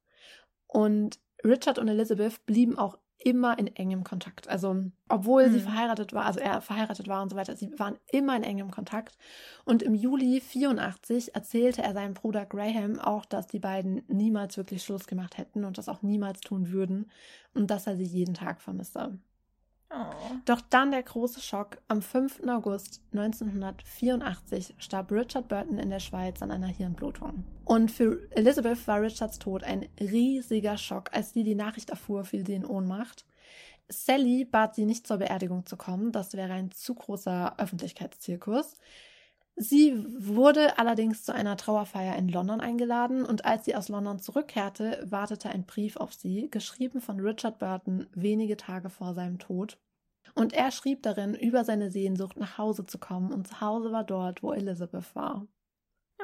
Und Richard und Elizabeth blieben auch immer in engem Kontakt. Also, obwohl sie verheiratet war, also er verheiratet war und so weiter, sie waren immer in engem Kontakt. Und im Juli 1984 erzählte er seinem Bruder Graham auch, dass die beiden niemals wirklich Schluss gemacht hätten und das auch niemals tun würden und dass er sie jeden Tag vermisste. Oh. Doch dann der große Schock. Am 5. August 1984 starb Richard Burton in der Schweiz an einer Hirnblutung. Und für Elizabeth war Richards Tod ein riesiger Schock. Als sie die Nachricht erfuhr, fiel sie in Ohnmacht. Sally bat sie, nicht zur Beerdigung zu kommen. Das wäre ein zu großer Öffentlichkeitszirkus. Sie wurde allerdings zu einer Trauerfeier in London eingeladen und als sie aus London zurückkehrte, wartete ein Brief auf sie, geschrieben von Richard Burton wenige Tage vor seinem Tod. Und er schrieb darin über seine Sehnsucht, nach Hause zu kommen, und zu Hause war dort, wo Elizabeth war.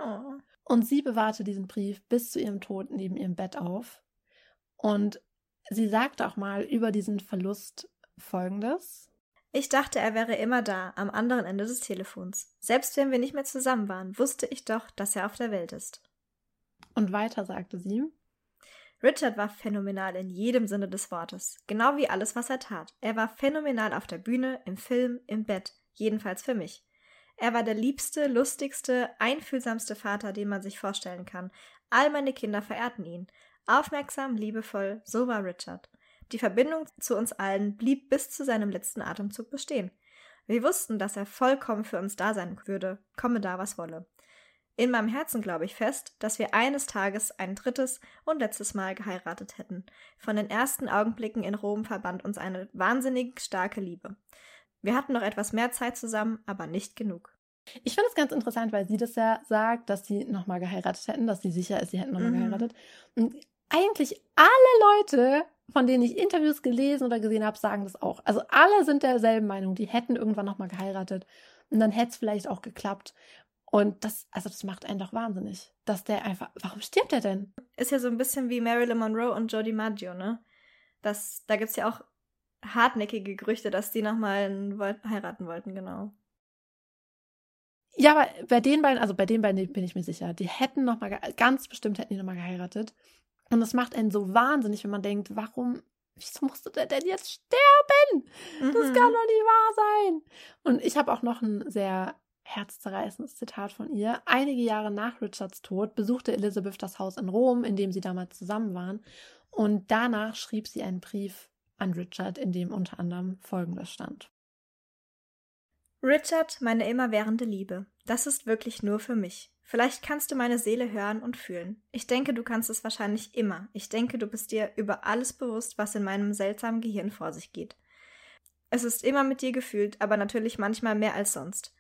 Oh. Und sie bewahrte diesen Brief bis zu ihrem Tod neben ihrem Bett auf. Und sie sagte auch mal über diesen Verlust Folgendes: Ich dachte, er wäre immer da, am anderen Ende des Telefons. Selbst wenn wir nicht mehr zusammen waren, wusste ich doch, dass er auf der Welt ist. Und weiter sagte sie: Richard war phänomenal in jedem Sinne des Wortes, genau wie alles, was er tat. Er war phänomenal auf der Bühne, im Film, im Bett, jedenfalls für mich. Er war der liebste, lustigste, einfühlsamste Vater, den man sich vorstellen kann. All meine Kinder verehrten ihn. Aufmerksam, liebevoll, so war Richard. Die Verbindung zu uns allen blieb bis zu seinem letzten Atemzug bestehen. Wir wussten, dass er vollkommen für uns da sein würde, komme da, was wolle. In meinem Herzen glaube ich fest, dass wir eines Tages ein drittes und letztes Mal geheiratet hätten. Von den ersten Augenblicken in Rom verband uns eine wahnsinnig starke Liebe. Wir hatten noch etwas mehr Zeit zusammen, aber nicht genug. Ich finde es ganz interessant, weil sie das ja sagt, dass sie nochmal geheiratet hätten, dass sie sicher ist, sie hätten nochmal geheiratet. Und eigentlich alle Leute, von denen ich Interviews gelesen oder gesehen habe, sagen das auch. Also alle sind derselben Meinung. Die hätten irgendwann nochmal geheiratet und dann hätte es vielleicht auch geklappt. Und das, also das macht einen doch wahnsinnig, dass der einfach, warum stirbt der denn? Ist ja so ein bisschen wie Marilyn Monroe und Joe DiMaggio, ne? Da gibt es ja auch hartnäckige Gerüchte, dass die nochmal heiraten wollten, genau. Ja, aber bei den beiden bin ich mir sicher. Die hätten nochmal, ganz bestimmt hätten die nochmal geheiratet. Und das macht einen so wahnsinnig, wenn man denkt, wieso musste der denn jetzt sterben? Das kann doch nicht wahr sein. Und ich habe auch noch ein sehr herzzerreißendes Zitat von ihr. Einige Jahre nach Richards Tod besuchte Elizabeth das Haus in Rom, in dem sie damals zusammen waren. Und danach schrieb sie einen Brief an Richard, in dem unter anderem Folgendes stand: Richard, meine immerwährende Liebe, das ist wirklich nur für mich. Vielleicht kannst du meine Seele hören und fühlen. Ich denke, du kannst es wahrscheinlich immer. Ich denke, du bist dir über alles bewusst, was in meinem seltsamen Gehirn vor sich geht. Es ist immer mit dir gefühlt, aber natürlich manchmal mehr als sonst.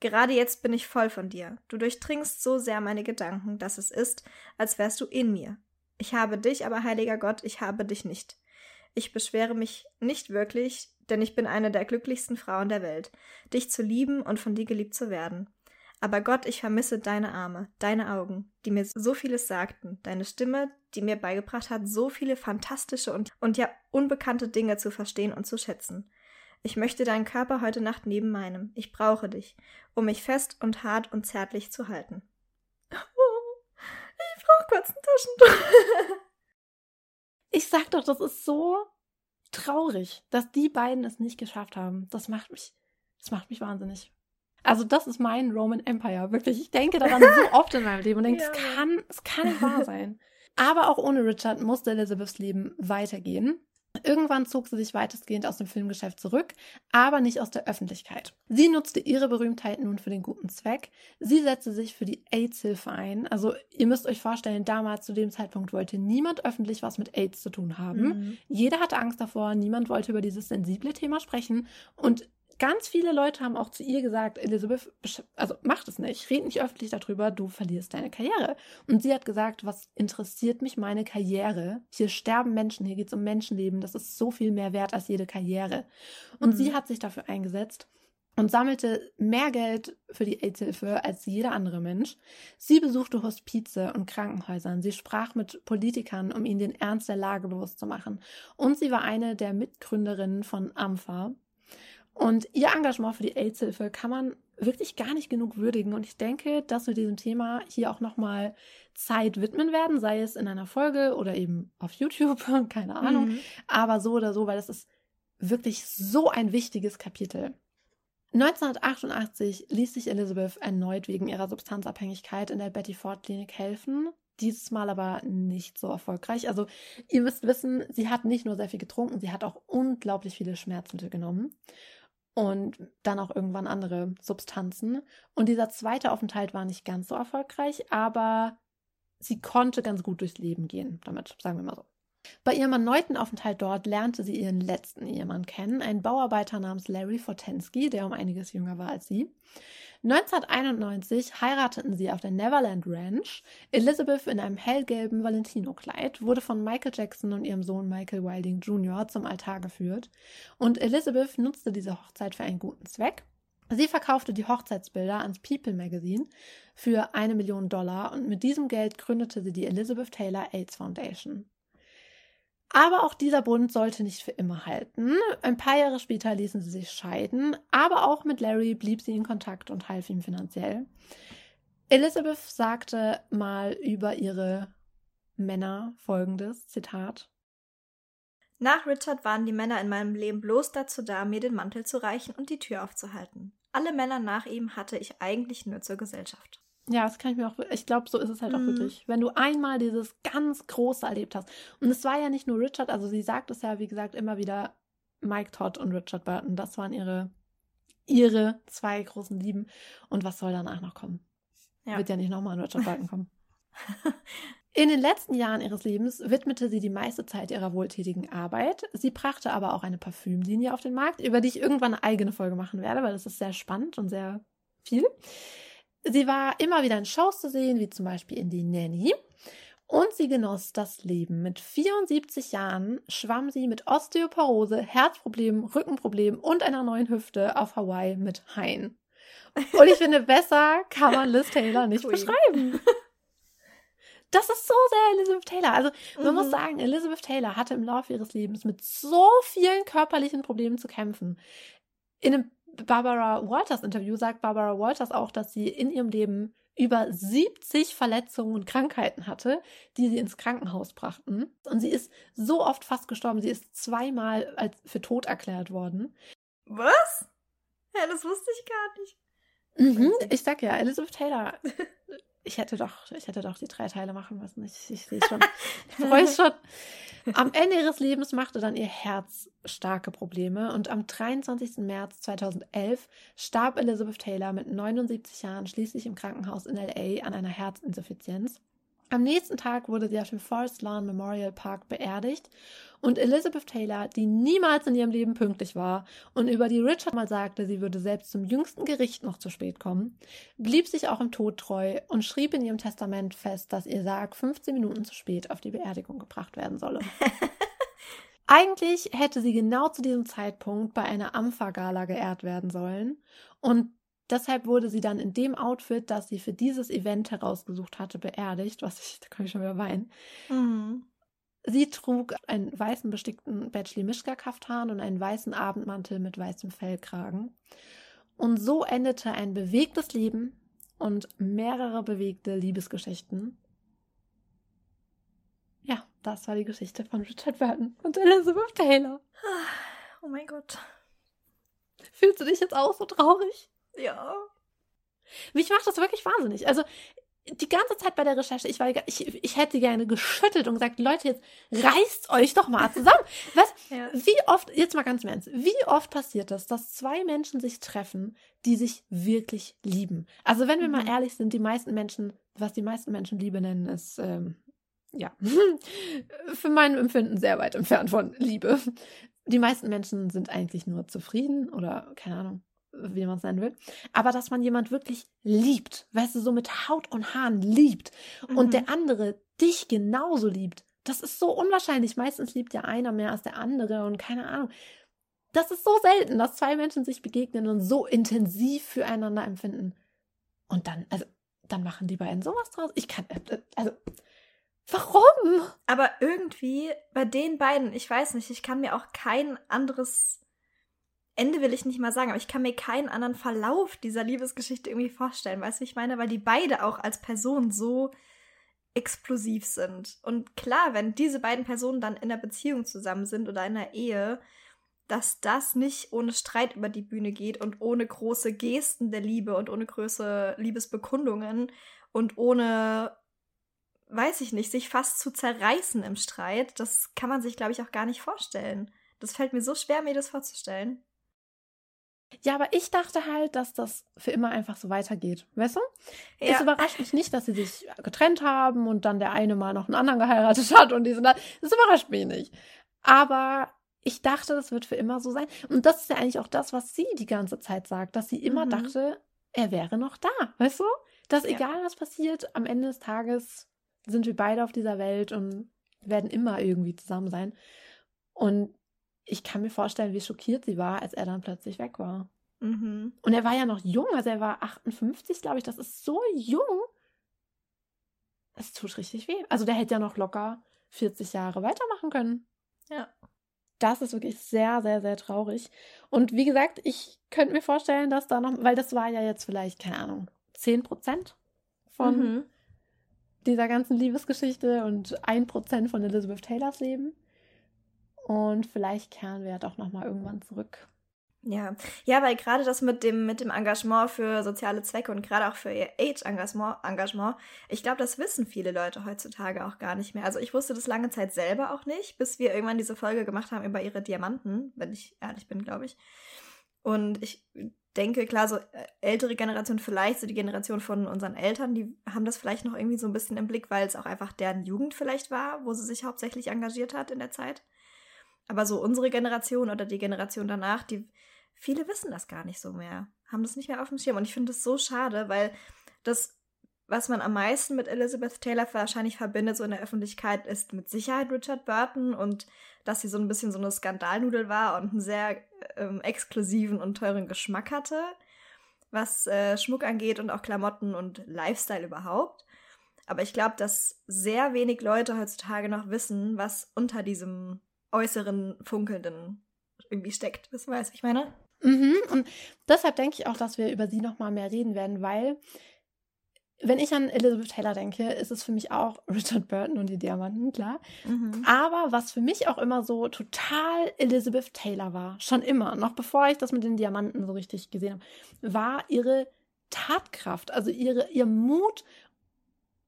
Gerade jetzt bin ich voll von dir. Du durchdringst so sehr meine Gedanken, dass es ist, als wärst du in mir. Ich habe dich, aber heiliger Gott, ich habe dich nicht. Ich beschwere mich nicht wirklich, denn ich bin eine der glücklichsten Frauen der Welt, dich zu lieben und von dir geliebt zu werden. Aber Gott, ich vermisse deine Arme, deine Augen, die mir so vieles sagten, deine Stimme, die mir beigebracht hat, so viele fantastische und ja unbekannte Dinge zu verstehen und zu schätzen. Ich möchte deinen Körper heute Nacht neben meinem. Ich brauche dich, um mich fest und hart und zärtlich zu halten. brauche kurz ein Taschentuch. Ich sag doch, das ist so traurig, dass die beiden es nicht geschafft haben. Das macht mich wahnsinnig. Also das ist mein Roman Empire, wirklich. Ich denke daran so oft in meinem Leben und denke, es kann nicht wahr sein. Aber auch ohne Richard musste Elizabeths Leben weitergehen. Irgendwann zog sie sich weitestgehend aus dem Filmgeschäft zurück, aber nicht aus der Öffentlichkeit. Sie nutzte ihre Berühmtheit nun für den guten Zweck. Sie setzte sich für die AIDS-Hilfe ein. Also ihr müsst euch vorstellen, damals zu dem Zeitpunkt wollte niemand öffentlich was mit AIDS zu tun haben. Mhm. Jeder hatte Angst davor, niemand wollte über dieses sensible Thema sprechen. Und ganz viele Leute haben auch zu ihr gesagt, Elizabeth, also mach das nicht, red nicht öffentlich darüber, du verlierst deine Karriere. Und sie hat gesagt, was interessiert mich meine Karriere? Hier sterben Menschen, hier geht es um Menschenleben, das ist so viel mehr wert als jede Karriere. Und sie hat sich dafür eingesetzt und sammelte mehr Geld für die AIDS-Hilfe als jeder andere Mensch. Sie besuchte Hospize und Krankenhäusern, sie sprach mit Politikern, um ihnen den Ernst der Lage bewusst zu machen. Und sie war eine der Mitgründerinnen von AMFA. Und ihr Engagement für die AIDS-Hilfe kann man wirklich gar nicht genug würdigen. Und ich denke, dass wir diesem Thema hier auch nochmal Zeit widmen werden, sei es in einer Folge oder eben auf YouTube, keine Ahnung. Mhm. Aber so oder so, weil das ist wirklich so ein wichtiges Kapitel. 1988 ließ sich Elizabeth erneut wegen ihrer Substanzabhängigkeit in der Betty Ford-Klinik helfen. Dieses Mal aber nicht so erfolgreich. Also ihr müsst wissen, sie hat nicht nur sehr viel getrunken, sie hat auch unglaublich viele Schmerzmittel genommen. Und dann auch irgendwann andere Substanzen. Und dieser zweite Aufenthalt war nicht ganz so erfolgreich, aber sie konnte ganz gut durchs Leben gehen damit, sagen wir mal so. Bei ihrem erneuten Aufenthalt dort lernte sie ihren letzten Ehemann kennen, einen Bauarbeiter namens Larry Fotensky, der um einiges jünger war als sie. 1991 heirateten sie auf der Neverland Ranch. Elizabeth in einem hellgelben Valentino-Kleid wurde von Michael Jackson und ihrem Sohn Michael Wilding Jr. zum Altar geführt. Und Elizabeth nutzte diese Hochzeit für einen guten Zweck. Sie verkaufte die Hochzeitsbilder ans People Magazine für $1 Million und mit diesem Geld gründete sie die Elizabeth Taylor AIDS Foundation. Aber auch dieser Bund sollte nicht für immer halten. Ein paar Jahre später ließen sie sich scheiden, aber auch mit Larry blieb sie in Kontakt und half ihm finanziell. Elizabeth sagte mal über ihre Männer folgendes, Zitat: Nach Richard waren die Männer in meinem Leben bloß dazu da, mir den Mantel zu reichen und die Tür aufzuhalten. Alle Männer nach ihm hatte ich eigentlich nur zur Gesellschaft. Ja, das kann ich mir auch... Ich glaube, so ist es halt auch wirklich. Wenn du einmal dieses ganz Große erlebt hast. Und es war ja nicht nur Richard, also sie sagt es ja, wie gesagt, immer wieder, Mike Todd und Richard Burton, das waren ihre zwei großen Lieben. Und was soll danach noch kommen? Ja. Wird ja nicht nochmal an Richard Burton kommen. In den letzten Jahren ihres Lebens widmete sie die meiste Zeit ihrer wohltätigen Arbeit. Sie brachte aber auch eine Parfümlinie auf den Markt, über die ich irgendwann eine eigene Folge machen werde, weil das ist sehr spannend und sehr viel. Sie war immer wieder in Shows zu sehen, wie zum Beispiel in Die Nanny. Und sie genoss das Leben. Mit 74 Jahren schwamm sie mit Osteoporose, Herzproblemen, Rückenproblemen und einer neuen Hüfte auf Hawaii mit Haien. Und ich finde, besser kann man Liz Taylor nicht beschreiben. Das ist so sehr Elizabeth Taylor. Also man muss sagen, Elizabeth Taylor hatte im Laufe ihres Lebens mit so vielen körperlichen Problemen zu kämpfen. In einem Barbara Walters Interview sagt Barbara Walters auch, dass sie in ihrem Leben über 70 Verletzungen und Krankheiten hatte, die sie ins Krankenhaus brachten. Und sie ist so oft fast gestorben, sie ist zweimal als für tot erklärt worden. Was? Ja, das wusste ich gar nicht. Ich sag ja, Elizabeth Taylor. Ich hätte doch die 3 Teile machen müssen. Ich sehe schon. Ich freue mich schon. Am Ende ihres Lebens machte dann ihr Herz starke Probleme und am 23. März 2011 starb Elizabeth Taylor mit 79 Jahren schließlich im Krankenhaus in L.A. an einer Herzinsuffizienz. Am nächsten Tag wurde sie auf dem Forest Lawn Memorial Park beerdigt und Elizabeth Taylor, die niemals in ihrem Leben pünktlich war und über die Richard mal sagte, sie würde selbst zum jüngsten Gericht noch zu spät kommen, blieb sich auch im Tod treu und schrieb in ihrem Testament fest, dass ihr Sarg 15 Minuten zu spät auf die Beerdigung gebracht werden solle. Eigentlich hätte sie genau zu diesem Zeitpunkt bei einer AMFA-Gala geehrt werden sollen und deshalb wurde sie dann in dem Outfit, das sie für dieses Event herausgesucht hatte, beerdigt. Da kann ich schon wieder weinen. Mhm. Sie trug einen weißen bestickten Batschli-Mischka-Kaftan und einen weißen Abendmantel mit weißem Fellkragen. Und so endete ein bewegtes Leben und mehrere bewegte Liebesgeschichten. Das war die Geschichte von Richard Burton und Elizabeth Taylor. Oh mein Gott. Fühlst du dich jetzt auch so traurig? Ja. Mich macht das wirklich wahnsinnig. Also die ganze Zeit bei der Recherche, ich hätte gerne geschüttelt und gesagt, Leute, jetzt reißt euch doch mal zusammen. Was? Ja. Wie oft, jetzt mal ganz im Ernst, wie oft passiert das, dass zwei Menschen sich treffen, die sich wirklich lieben? Also wenn wir mal ehrlich sind, die meisten Menschen, was die meisten Menschen Liebe nennen, ist, für mein Empfinden sehr weit entfernt von Liebe. Die meisten Menschen sind eigentlich nur zufrieden oder, keine Ahnung, wie man es nennen will. Aber dass man jemand wirklich liebt, weißt du, so mit Haut und Haaren liebt und der andere dich genauso liebt, das ist so unwahrscheinlich. Meistens liebt ja einer mehr als der andere und keine Ahnung. Das ist so selten, dass zwei Menschen sich begegnen und so intensiv füreinander empfinden. Und dann, also, dann machen die beiden sowas draus. Ich kann, also... Warum? Aber irgendwie bei den beiden, ich weiß nicht, ich kann mir auch kein anderes Ende, will ich nicht mal sagen, aber ich kann mir keinen anderen Verlauf dieser Liebesgeschichte irgendwie vorstellen, weißt du, wie ich meine? Weil die beide auch als Person so explosiv sind. Und klar, wenn diese beiden Personen dann in einer Beziehung zusammen sind oder in einer Ehe, dass das nicht ohne Streit über die Bühne geht und ohne große Gesten der Liebe und ohne große Liebesbekundungen und ohne... weiß ich nicht, sich fast zu zerreißen im Streit, das kann man sich, glaube ich, auch gar nicht vorstellen. Das fällt mir so schwer, mir das vorzustellen. Ja, aber ich dachte halt, dass das für immer einfach so weitergeht, weißt du? Ja. Es überrascht mich nicht, dass sie sich getrennt haben und dann der eine mal noch einen anderen geheiratet hat und die sind da. Das überrascht mich nicht. Aber ich dachte, das wird für immer so sein. Und das ist ja eigentlich auch das, was sie die ganze Zeit sagt, dass sie immer dachte, er wäre noch da, weißt du? Dass egal, was passiert, am Ende des Tages sind wir beide auf dieser Welt und werden immer irgendwie zusammen sein. Und ich kann mir vorstellen, wie schockiert sie war, als er dann plötzlich weg war. Mhm. Und er war ja noch jung, also er war 58, glaube ich. Das ist so jung. Es tut richtig weh. Also der hätte ja noch locker 40 Jahre weitermachen können. Ja. Das ist wirklich sehr, sehr, sehr traurig. Und wie gesagt, ich könnte mir vorstellen, dass da noch, weil das war ja jetzt vielleicht, keine Ahnung, 10% von... dieser ganzen Liebesgeschichte und 1% von Elizabeth Taylors Leben. Und vielleicht kehren wir ja doch nochmal irgendwann zurück. Ja, weil gerade das mit dem Engagement für soziale Zwecke und gerade auch für ihr Age-Engagement, ich glaube, das wissen viele Leute heutzutage auch gar nicht mehr. Also ich wusste das lange Zeit selber auch nicht, bis wir irgendwann diese Folge gemacht haben über ihre Diamanten, wenn ich ehrlich bin, glaube ich. Und ich denke, klar, so ältere Generation vielleicht, so die Generation von unseren Eltern, die haben das vielleicht noch irgendwie so ein bisschen im Blick, weil es auch einfach deren Jugend vielleicht war, wo sie sich hauptsächlich engagiert hat in der Zeit. Aber so unsere Generation oder die Generation danach, die viele wissen das gar nicht so mehr, haben das nicht mehr auf dem Schirm. Und ich finde das so schade, weil das, was man am meisten mit Elizabeth Taylor wahrscheinlich verbindet, so in der Öffentlichkeit, ist mit Sicherheit Richard Burton und dass sie so ein bisschen so eine Skandalnudel war und einen sehr exklusiven und teuren Geschmack hatte, was Schmuck angeht und auch Klamotten und Lifestyle überhaupt. Aber ich glaube, dass sehr wenig Leute heutzutage noch wissen, was unter diesem äußeren Funkelnden irgendwie steckt. Das weiß ich, meine. Und deshalb denke ich auch, dass wir über sie nochmal mehr reden werden, weil wenn ich an Elizabeth Taylor denke, ist es für mich auch Richard Burton und die Diamanten, klar. Aber was für mich auch immer so total Elizabeth Taylor war, schon immer, noch bevor ich das mit den Diamanten so richtig gesehen habe, war ihre Tatkraft, also ihr Mut,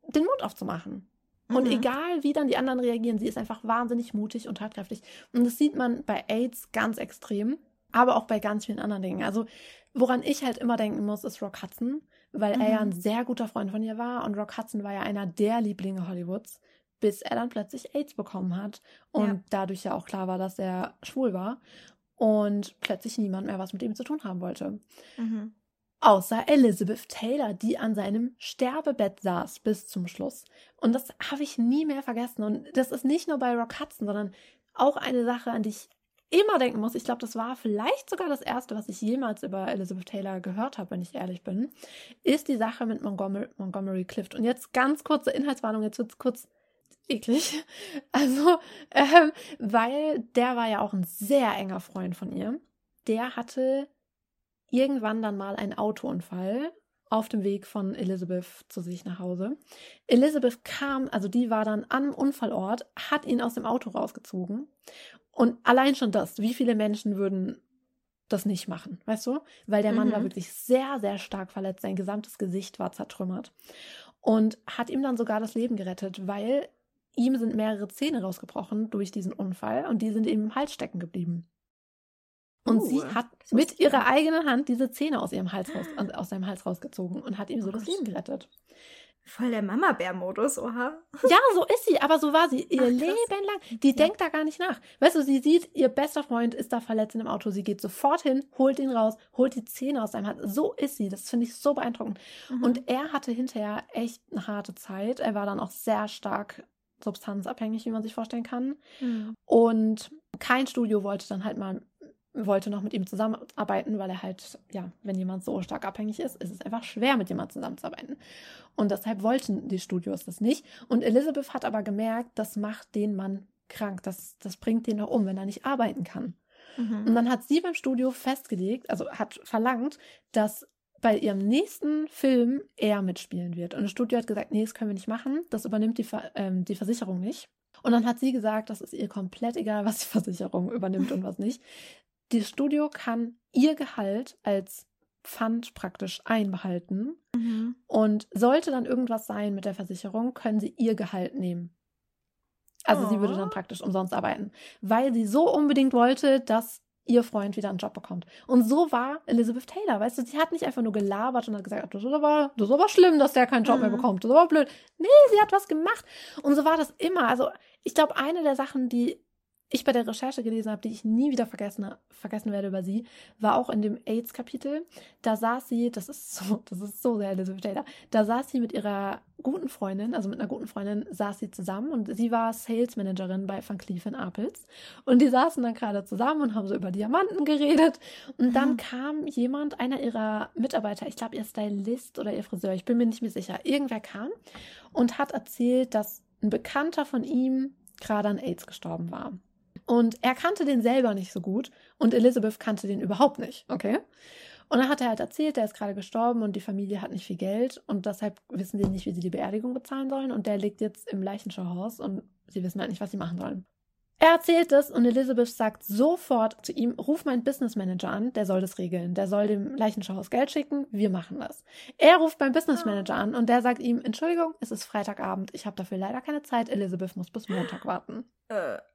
den Mund aufzumachen. Und egal, wie dann die anderen reagieren, sie ist einfach wahnsinnig mutig und tatkräftig. Und das sieht man bei AIDS ganz extrem, aber auch bei ganz vielen anderen Dingen. Also woran ich halt immer denken muss, ist Rock Hudson, weil er ja ein sehr guter Freund von ihr war und Rock Hudson war ja einer der Lieblinge Hollywoods, bis er dann plötzlich AIDS bekommen hat und dadurch ja auch klar war, dass er schwul war und plötzlich niemand mehr was mit ihm zu tun haben wollte. Außer Elizabeth Taylor, die an seinem Sterbebett saß bis zum Schluss. Und das habe ich nie mehr vergessen. Und das ist nicht nur bei Rock Hudson, sondern auch eine Sache, an die ich immer denken muss. Ich glaube, das war vielleicht sogar das Erste, was ich jemals über Elizabeth Taylor gehört habe, wenn ich ehrlich bin, ist die Sache mit Montgomery Clift. Und jetzt ganz kurze Inhaltswarnung, jetzt wird es kurz eklig. Also, weil der war ja auch ein sehr enger Freund von ihr. Der hatte irgendwann dann mal einen Autounfall auf dem Weg von Elizabeth zu sich nach Hause. Elizabeth kam, also die war dann am Unfallort, hat ihn aus dem Auto rausgezogen. Und allein schon das, wie viele Menschen würden das nicht machen, weißt du? Weil der Mann war wirklich sehr, sehr stark verletzt. Sein gesamtes Gesicht war zertrümmert. Und hat ihm dann sogar das Leben gerettet, weil ihm sind mehrere Zähne rausgebrochen durch diesen Unfall und die sind ihm im Hals stecken geblieben. Und sie hat mit ihrer eigenen Hand diese Zähne aus ihrem Hals aus seinem Hals rausgezogen und hat ihm so das Leben gerettet. Voll der Mama-Bär-Modus, oha. Ja, so ist sie, aber so war sie ihr Leben lang. Die denkt da gar nicht nach. Weißt du, sie sieht, ihr bester Freund ist da verletzt in dem Auto. Sie geht sofort hin, holt ihn raus, holt die Zähne aus seinem Hals. So ist sie, das finde ich so beeindruckend. Mhm. Und er hatte hinterher echt eine harte Zeit. Er war dann auch sehr stark substanzabhängig, wie man sich vorstellen kann. Mhm. Und kein Studio wollte noch mit ihm zusammenarbeiten, weil er halt, ja, wenn jemand so stark abhängig ist, ist es einfach schwer, mit jemandem zusammenzuarbeiten. Und deshalb wollten die Studios das nicht. Und Elizabeth hat aber gemerkt, das macht den Mann krank. Das bringt den noch um, wenn er nicht arbeiten kann. Mhm. Und dann hat sie beim Studio festgelegt, also hat verlangt, dass bei ihrem nächsten Film er mitspielen wird. Und das Studio hat gesagt, nee, das können wir nicht machen. Das übernimmt die Versicherung nicht. Und dann hat sie gesagt, das ist ihr komplett egal, was die Versicherung übernimmt und was nicht. Das Studio kann ihr Gehalt als Pfand praktisch einbehalten und sollte dann irgendwas sein mit der Versicherung, können sie ihr Gehalt nehmen. Also sie würde dann praktisch umsonst arbeiten, weil sie so unbedingt wollte, dass ihr Freund wieder einen Job bekommt. Und so war Elizabeth Taylor, weißt du, sie hat nicht einfach nur gelabert und hat gesagt, das ist aber schlimm, dass der keinen Job mehr bekommt, das ist aber blöd. Nee, sie hat was gemacht. Und so war das immer. Also ich glaube, eine der Sachen, die ich bei der Recherche gelesen habe, die ich nie wieder vergessen werde über sie, war auch in dem AIDS-Kapitel. Da saß sie, das ist so sehr Elizabeth Taylor, da saß sie mit ihrer guten Freundin, also mit einer guten Freundin saß sie zusammen und sie war Salesmanagerin bei Van Cleef & Arpels und die saßen dann gerade zusammen und haben so über Diamanten geredet und dann kam jemand, einer ihrer Mitarbeiter, ich glaube ihr Stylist oder ihr Friseur, ich bin mir nicht mehr sicher, irgendwer kam und hat erzählt, dass ein Bekannter von ihm gerade an AIDS gestorben war. Und er kannte den selber nicht so gut und Elizabeth kannte den überhaupt nicht, okay? Und dann hat er halt erzählt, der ist gerade gestorben und die Familie hat nicht viel Geld und deshalb wissen sie nicht, wie sie die Beerdigung bezahlen sollen und der liegt jetzt im Leichenschauhaus und sie wissen halt nicht, was sie machen sollen. Er erzählt das und Elizabeth sagt sofort zu ihm, ruf meinen Businessmanager an, der soll das regeln, der soll dem Leichenschauhaus Geld schicken, wir machen das. Er ruft beim Businessmanager an und der sagt ihm, Entschuldigung, es ist Freitagabend, ich habe dafür leider keine Zeit, Elizabeth muss bis Montag warten.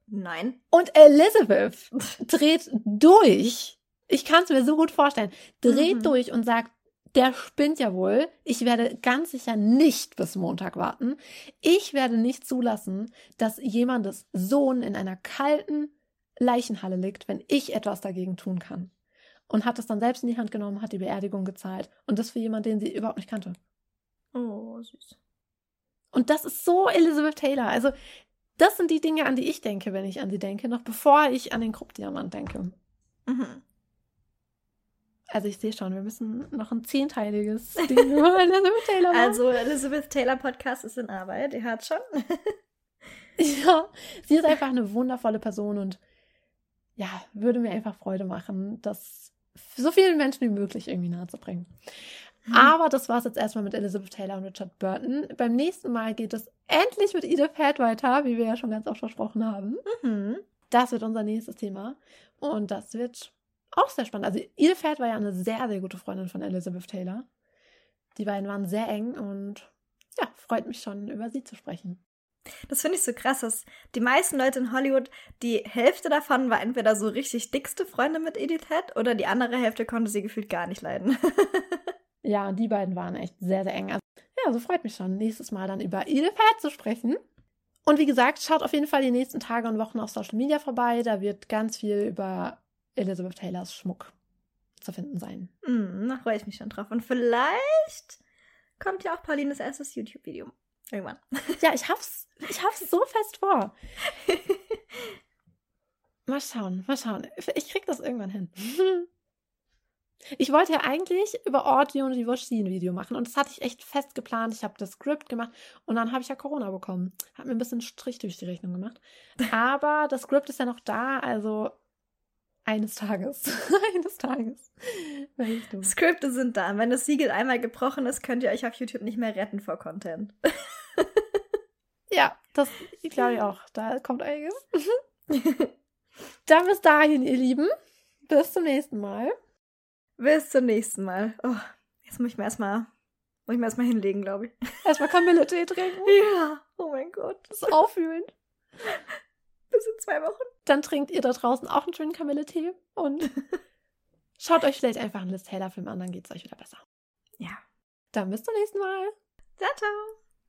Nein. Und Elizabeth dreht durch. Ich kann es mir so gut vorstellen. Dreht durch und sagt, der spinnt ja wohl. Ich werde ganz sicher nicht bis Montag warten. Ich werde nicht zulassen, dass jemandes Sohn in einer kalten Leichenhalle liegt, wenn ich etwas dagegen tun kann. Und hat das dann selbst in die Hand genommen, hat die Beerdigung gezahlt. Und das für jemanden, den sie überhaupt nicht kannte. Oh, süß. Und das ist so Elizabeth Taylor. Also, das sind die Dinge, an die ich denke, wenn ich an sie denke, noch bevor ich an den Krupp-Diamant denke. Mhm. Also ich sehe schon, wir müssen noch ein 10-teiliges Ding über Elizabeth Taylor machen. Also Elizabeth Taylor Podcast ist in Arbeit, ihr hört schon. Ja, sie ist einfach eine wundervolle Person und ja, würde mir einfach Freude machen, das so vielen Menschen wie möglich irgendwie nahe zu bringen. Aber das war's jetzt erstmal mit Elizabeth Taylor und Richard Burton. Beim nächsten Mal geht es endlich mit Edith Head weiter, wie wir ja schon ganz oft versprochen haben. Mhm. Das wird unser nächstes Thema. Und das wird auch sehr spannend. Also Edith Head war ja eine sehr, sehr gute Freundin von Elizabeth Taylor. Die beiden waren sehr eng und ja, freut mich schon, über sie zu sprechen. Das finde ich so krass, dass die meisten Leute in Hollywood, die Hälfte davon war entweder so richtig dickste Freunde mit Edith Head oder die andere Hälfte konnte sie gefühlt gar nicht leiden. Ja, und die beiden waren echt sehr, sehr eng. Also, ja, so freut mich schon, nächstes Mal dann über Edith Head zu sprechen. Und wie gesagt, schaut auf jeden Fall die nächsten Tage und Wochen auf Social Media vorbei. Da wird ganz viel über Elizabeth Taylors Schmuck zu finden sein. Da freue ich mich schon drauf. Und vielleicht kommt ja auch Paulines erstes YouTube-Video. Irgendwann. Ja, ich hab's so fest vor. Mal schauen. Ich krieg das irgendwann hin. Ich wollte ja eigentlich über Audio und Divorcee ein Video machen und das hatte ich echt fest geplant. Ich habe das Skript gemacht und dann habe ich ja Corona bekommen. Hat mir ein bisschen Strich durch die Rechnung gemacht. Aber das Skript ist ja noch da, also Eines Tages. Eines Tages. Skripte sind da. Wenn das Siegel einmal gebrochen ist, könnt ihr euch auf YouTube nicht mehr retten vor Content. Ja, das glaube ich auch. Da kommt einiges. Dann bis dahin, ihr Lieben. Bis zum nächsten Mal. Bis zum nächsten Mal. Oh, jetzt muss ich mir erstmal hinlegen, glaube ich. Erstmal Kamille-Tee trinken. Ja. Oh mein Gott. Das ist aufwühlend. Bis in 2 Wochen. Dann trinkt ihr da draußen auch einen schönen Kamille-Tee und schaut euch vielleicht einfach einen Liz-Taylor-Film an, dann geht's euch wieder besser. Ja. Dann bis zum nächsten Mal. Ciao, ciao.